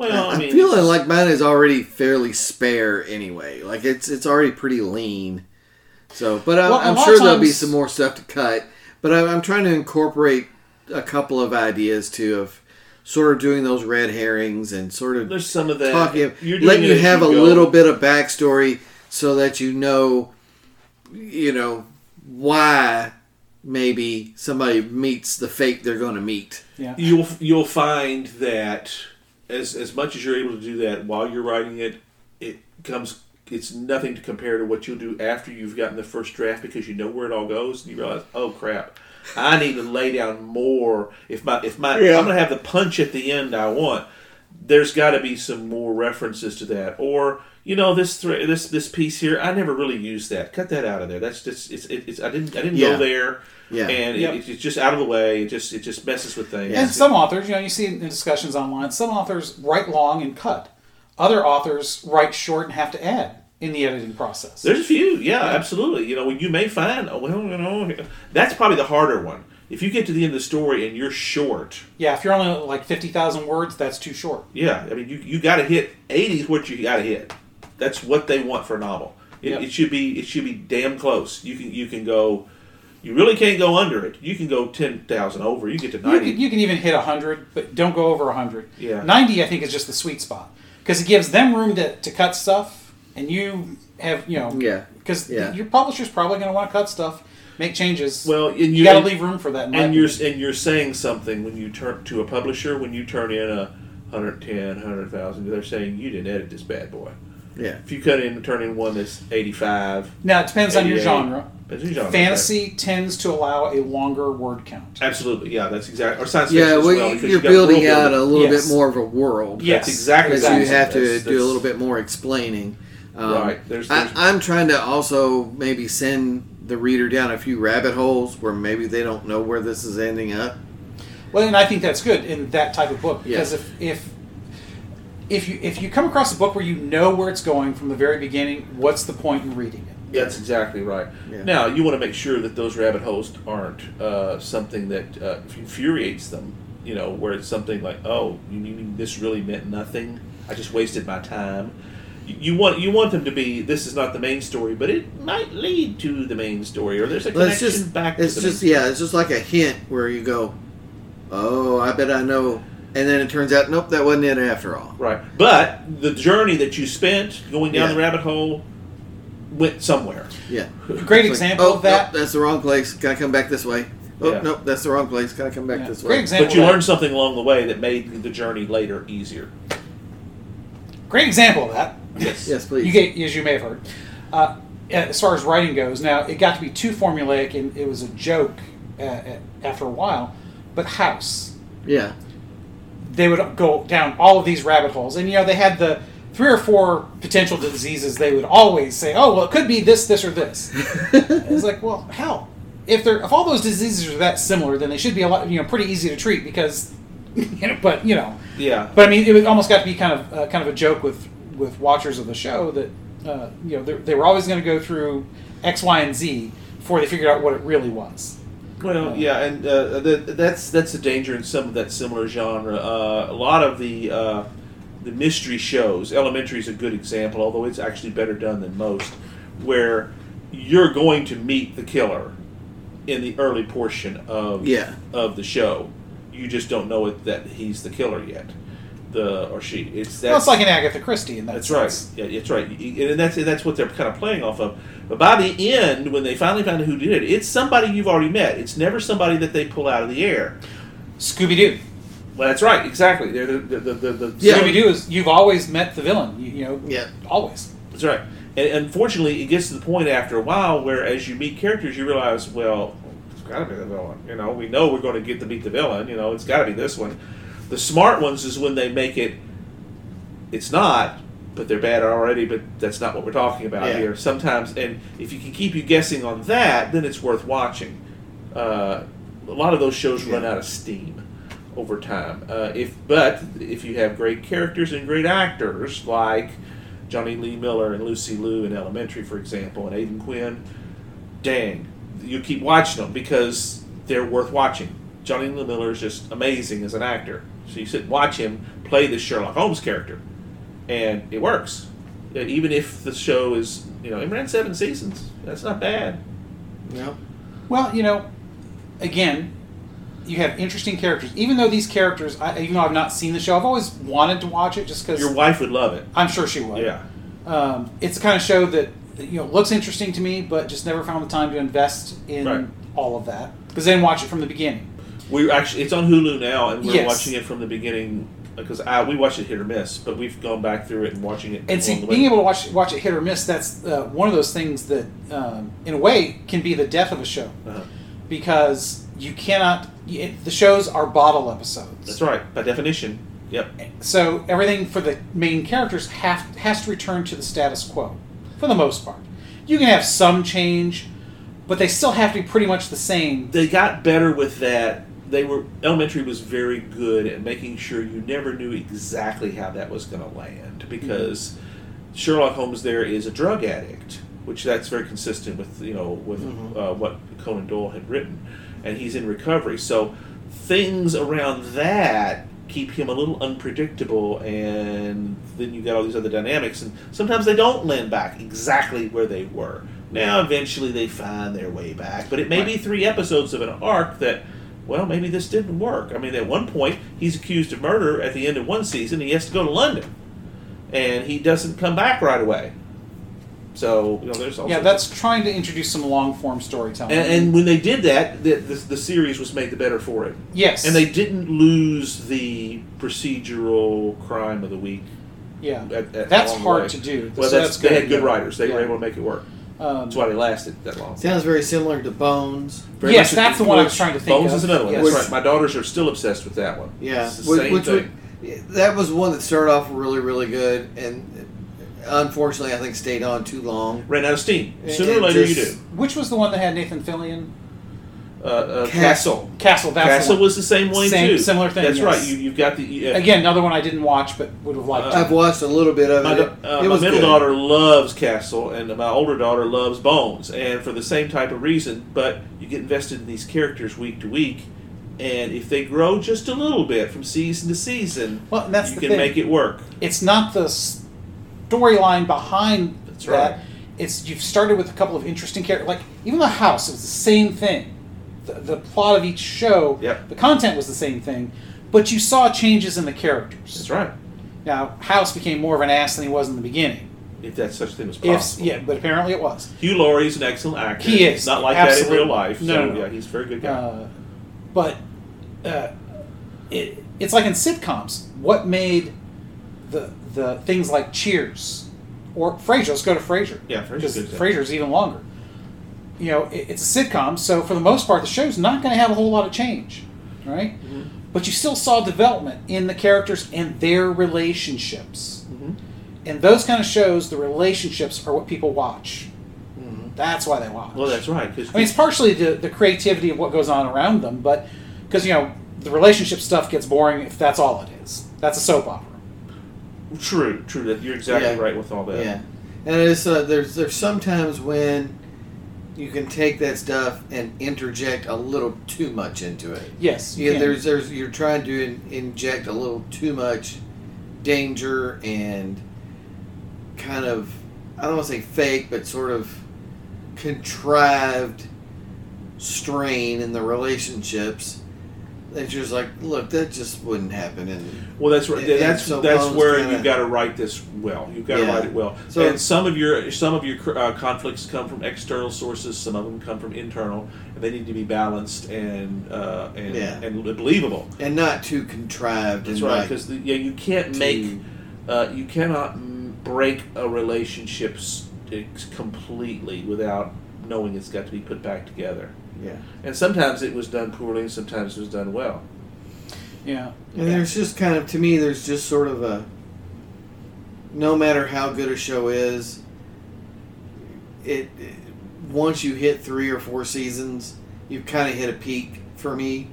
I'm feeling like mine is already fairly spare anyway. Like it's already pretty lean. So, but I'm sure there'll be some more stuff to cut. But I'm trying to incorporate a couple of ideas too of sort of doing those red herrings and sort of there's some of that talking, letting you have a little bit of backstory so that why maybe somebody meets the fate they're going to meet. Yeah. You'll find that. As much as you're able to do that while you're writing it, it's nothing to compare to what you'll do after you've gotten the first draft because you know where it all goes and you realize, oh crap, I need to lay down more. If I'm gonna have the punch at the end I want, there's got to be some more references to that or this piece here I never really used that. Cut that out of there. That's just I didn't go there. Yeah, and it's just out of the way. It just messes with things. And some authors, you see in discussions online, some authors write long and cut. Other authors write short and have to add in the editing process. There's a few, absolutely. When you may find, that's probably the harder one. if you get to the end of the story and you're short... Yeah, if you're only like 50,000 words, that's too short. Yeah, I mean, you got to hit 80 is what you got to hit. That's what they want for a novel. It should be damn close. You can go... You really can't go under it. You can go 10,000 over. You get to 90. You can even hit 100, but don't go over 100. Yeah. 90, I think, is just the sweet spot. Because it gives them room to cut stuff, and you have, you know... Yeah. Because your publisher's probably going to want to cut stuff, make changes. Well, and you got to leave room for that. And you're saying something when you turn to a publisher, when you turn in a 110, 100,000, they're saying, you didn't edit this bad boy. Yeah. If you cut in and turn in one that's 85... Now, it depends on your genre. Fantasy tends to allow a longer word count. Absolutely, yeah, that's exactly. Or science fiction as well. Yeah, well, you're building out a little bit more of a world. Yes, that's exactly. Because you have to do a little bit more explaining. Right. I'm trying to also maybe send the reader down a few rabbit holes where maybe they don't know where this is ending up. Well, and I think that's good in that type of book because if you come across a book where you know where it's going from the very beginning, what's the point in reading it? Yeah, that's exactly right. Yeah. Now, you want to make sure that those rabbit holes aren't something that infuriates them, you know, where it's something like, oh, you mean this really meant nothing? I just wasted my time. You want them to be, this is not the main story, but it might lead to the main story, or there's a connection back to the main story. Yeah, it's just like a hint where you go, oh, I bet I know. And then it turns out, nope, that wasn't it after all. Right. But the journey that you spent going down the rabbit hole went somewhere. Yeah. Great example of that. Nope, that's the wrong place. Gotta come back this way. Nope, that's the wrong place. Gotta come back this way. Great example. But you learned something along the way that made the journey later easier. Great example of that. Yes. Yes, please. As you may have heard. As far as writing goes, now, it got to be too formulaic, and it was a joke after a while, but House. Yeah. They would go down all of these rabbit holes. And, you know, they had the... 3 or 4 potential diseases, they would always say, oh, well, it could be this, this, or this. It's like, well, hell, if all those diseases are that similar, then they should be a lot, you know, pretty easy to treat because, you know, but, you know. Yeah. But, I mean, it almost got to be kind of a joke with watchers of the show that, you know, they were always going to go through X, Y, and Z before they figured out what it really was. Well, yeah, and that's the danger in some of that similar genre. A lot of the mystery shows, Elementary is a good example, although it's actually better done than most, where you're going to meet the killer in the early portion of the show. You just don't know it that he's the killer yet, or she. It's like an Agatha Christie in that sense. Right. Yeah, it's right, and that's what they're kind of playing off of. But by the end, when they finally find out who did it, it's somebody you've already met. It's never somebody that they pull out of the air. Scooby-Doo. Well, that's right, exactly. They're the Scooby-Doo is you've always met the villain, you know. Yeah. Always. That's right. And unfortunately, it gets to the point after a while where as you meet characters, you realize, well, it's got to be the villain. You know, we know we're going to get to meet the villain. You know, it's got to be this one. The smart ones is when they make it, it's not, but they're bad already, but that's not what we're talking about here. Sometimes, and if you can keep you guessing on that, then it's worth watching. A lot of those shows run out of steam over time. If you have great characters and great actors like Johnny Lee Miller and Lucy Liu in Elementary, for example, and Aidan Quinn, dang, you keep watching them because they're worth watching. Johnny Lee Miller is just amazing as an actor. So you sit and watch him play this Sherlock Holmes character, and it works. Even if the show is, you know, it ran 7 seasons. That's not bad. No. Well, you know, again, you have interesting characters. Even though these characters, even though I've not seen the show, I've always wanted to watch it just because... Your wife would love it. I'm sure she would. Yeah. It's the kind of show that, you know, looks interesting to me, but just never found the time to invest in all of that. Because I didn't watch it from the beginning. It's on Hulu now, and we're watching it from the beginning because we watch it hit or miss, but we've gone back through it and watching it. And see, being able to watch it hit or miss, that's one of those things that, in a way, can be the death of a show. Uh-huh. Because you cannot... The shows are bottle episodes. That's right, by definition. Yep. So everything for the main characters has to return to the status quo, for the most part. You can have some change, but they still have to be pretty much the same. They got better with that. Elementary was very good at making sure you never knew exactly how that was going to land, because Sherlock Holmes there is a drug addict, which that's very consistent with, you know, with what Conan Doyle had written. and he's in recovery. So things around that keep him a little unpredictable, and then you got all these other dynamics, and sometimes they don't land back exactly where they were. Now eventually they find their way back, but it may be three episodes of an arc that, well, maybe this didn't work. I mean, at one point he's accused of murder at the end of one season, and he has to go to London, and he doesn't come back right away. So, you know, there's also... Yeah, that's trying to introduce some long-form storytelling. And when they did that, the series was made the better for it. Yes. And they didn't lose the procedural crime of the week. Yeah. That's hard to do. Well, that's good. They had good writers. They were able to make it work. That's why they lasted that long. Sounds very similar to Bones. Yes, that's the one I was trying to think of. Bones is another one. That's right. My daughters are still obsessed with that one. Yeah. It's the same thing. That was one that started off really, really good, and... unfortunately, I think stayed on too long. Ran out of steam. Sooner or later, you do. Which was the one that had Nathan Fillion? Castle. Castle was the same way too. Similar thing. That's right. You've got the again another one I didn't watch, but would have liked. I've watched a little bit of it. My middle daughter loves Castle, and my older daughter loves Bones, and for the same type of reason. But you get invested in these characters week to week, and if they grow just a little bit from season to season, you can make it work. It's not the storyline behind that. It's you've started with a couple of interesting characters. Like even The House, it was the same thing. The plot of each show, the content was the same thing, but you saw changes in the characters. That's right. Now House became more of an ass than he was in the beginning. If that such thing was possible. Yeah, but apparently it was. Hugh Laurie's an excellent actor. He is. It's not like that in real life. No. Yeah, he's a very good guy. It's like in sitcoms. What made the things like Cheers or Frasier. Let's go to Frasier. Yeah, Frasier's even longer. You know, it's a sitcom, so for the most part, the show's not going to have a whole lot of change, right? Mm-hmm. But you still saw development in the characters and their relationships. Mm-hmm. And those kind of shows, the relationships are what people watch. Mm-hmm. That's why they watch. Well, that's right. I mean, it's partially the creativity of what goes on around them, but because, you know, the relationship stuff gets boring if that's all it is. That's a soap opera. True. That you're exactly right with all that. Yeah, and it's there's sometimes when you can take that stuff and interject a little too much into it. Yes. Yeah. There's you're trying to inject a little too much danger and kind of, I don't want to say fake, but sort of contrived strain in the relationships. It's just like, look, that just wouldn't happen. Well, that's right. That's where you've got to write this well. You've got to write it well. So, and some of your conflicts come from external sources. Some of them come from internal, and they need to be balanced and believable, and not too contrived. That's right, because you can't you cannot break a relationship completely without knowing it's got to be put back together. Yeah, and sometimes it was done poorly, and sometimes it was done well. Yeah, and there's just kind of, to me, there's just sort of a, no matter how good a show is, it once you hit 3 or 4 seasons, you've kind of hit a peak for me,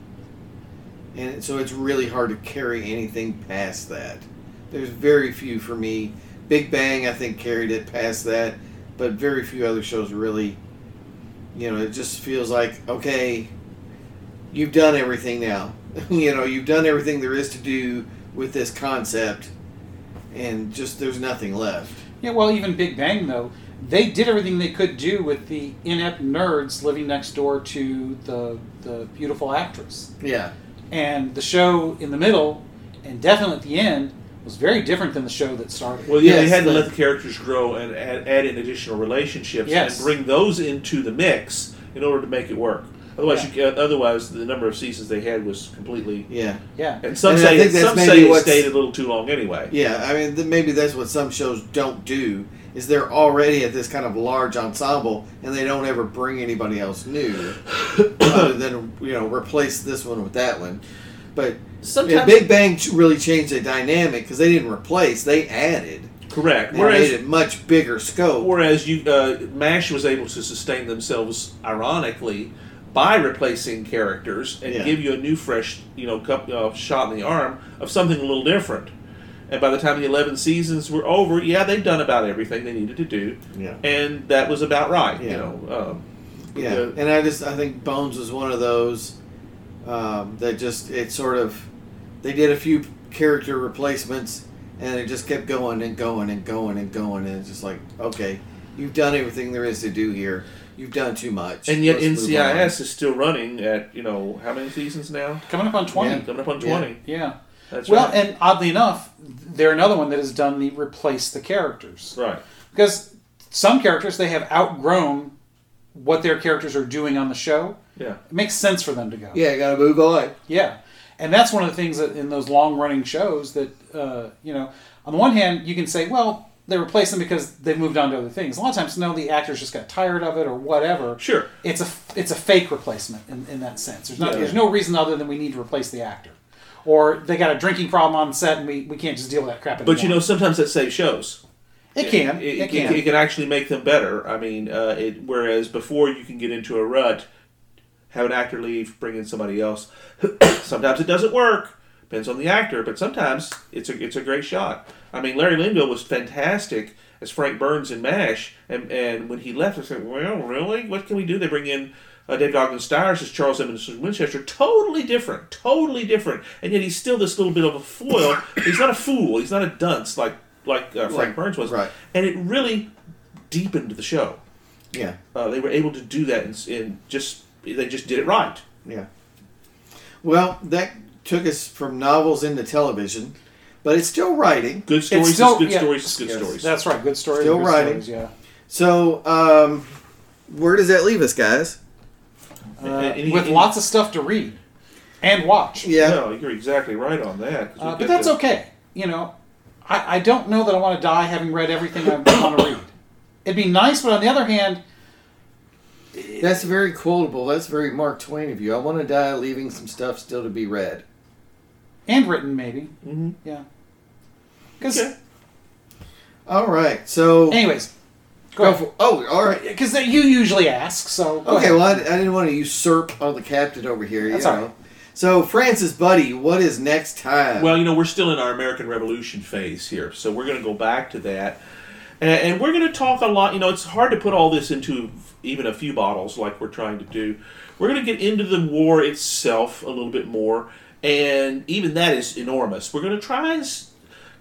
and so it's really hard to carry anything past that. There's very few for me. Big Bang, I think, carried it past that, but very few other shows really. You know, it just feels like, okay, you've done everything now. You know, you've done everything there is to do with this concept, and just there's nothing left. Yeah, well, even Big Bang, though, they did everything they could do with the inept nerds living next door to the beautiful actress. Yeah. And the show in the middle, and definitely at the end, was very different than the show that started. Well, yeah, they had to let the characters grow and add in additional relationships and bring those into the mix in order to make it work. Otherwise, the number of seasons they had was completely... Yeah. Yeah. And some say it stayed a little too long anyway. Yeah, I mean, maybe that's what some shows don't do, is they're already at this kind of large ensemble, and they don't ever bring anybody else new other than, you know, replace this one with that one. But... sometimes Big Bang really changed the dynamic because they didn't replace; they added. Correct. Whereas made it much bigger scope. Whereas MASH was able to sustain themselves, ironically, by replacing characters and give you a new, fresh, shot in the arm of something a little different. And by the time the 11 seasons were over, they'd done about everything they needed to do, and that was about right. Yeah. You know, Yeah, and I think Bones was one of those that just, it sort of, they did a few character replacements and it just kept going and going and going and going, and it's just like, okay, you've done everything there is to do here. You've done too much. And yet NCIS is still running at, how many seasons now? Coming up on 20. Yeah. Coming up on 20. Yeah. That's right. Well, and oddly enough, they're another one that has done the replace the characters. Right. Because some characters, they have outgrown what their characters are doing on the show. Yeah. It makes sense for them to go. Yeah, you got to move on. Yeah. And that's one of the things that in those long-running shows that, on the one hand, you can say, well, they replace them because they've moved on to other things. A lot of times, no, the actors just got tired of it or whatever. Sure. It's a fake replacement in that sense. There's no reason other than we need to replace the actor. Or they got a drinking problem on set and we can't just deal with that crap anymore. But, sometimes that saves shows. It can. It can actually make them better. I mean, whereas before you can get into a rut, have an actor leave, bring in somebody else. Sometimes it doesn't work. Depends on the actor, but sometimes it's a great shot. I mean, Larry Linville was fantastic as Frank Burns in MASH, and when he left, I said, well, really? What can we do? They bring in David Ogden Stiers as Charles Edmonds Winchester. Totally different. And yet he's still this little bit of a foil. He's not a fool. He's not a dunce like Frank Burns was. Right. And it really deepened the show. Yeah. They were able to do that, and just they just did it right. Yeah. Well, that took us from novels into television, but it's still writing. Good stories. That's right. Good stories. Still writing. Stories, yeah. So, where does that leave us, guys? With lots of stuff to read and watch. Yeah, no, you're exactly right on that. But that's okay. I don't know that I want to die having read everything I want to read. It'd be nice, but on the other hand, that's very quotable. That's very Mark Twain of you. I want to die leaving some stuff still to be read. And written, maybe. Mm-hmm. Yeah. Okay. All right. So, anyways, go for. Oh, all right. Because you usually ask. So. Okay. Well, I didn't want to usurp on the captain over here. That's all right. So, Francis, buddy, what is next time? Well, we're still in our American Revolution phase here, so we're going to go back to that, and we're going to talk a lot. It's hard to put all this into even a few bottles like we're trying to do. We're going to get into the war itself a little bit more. And even that is enormous. We're going to try and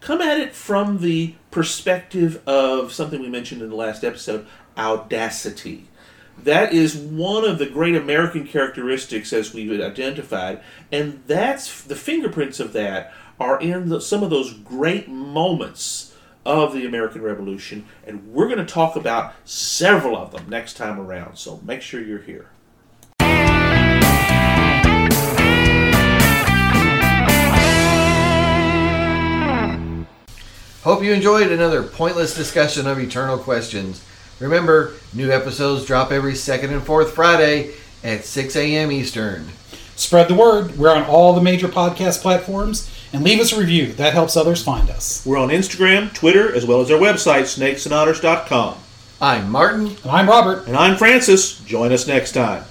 come at it from the perspective of something we mentioned in the last episode, audacity. That is one of the great American characteristics as we've identified. And that's the fingerprints of that are in some of those great moments of the American Revolution, and we're going to talk about several of them next time around, so make sure you're here. Hope you enjoyed another pointless discussion of eternal questions. Remember, new episodes drop every second and fourth Friday at 6 a.m. Eastern. Spread the word. We're on all the major podcast platforms. And leave us a review. That helps others find us. We're on Instagram, Twitter, as well as our website, snakesandotters.com. I'm Martin. And I'm Robert. And I'm Francis. Join us next time.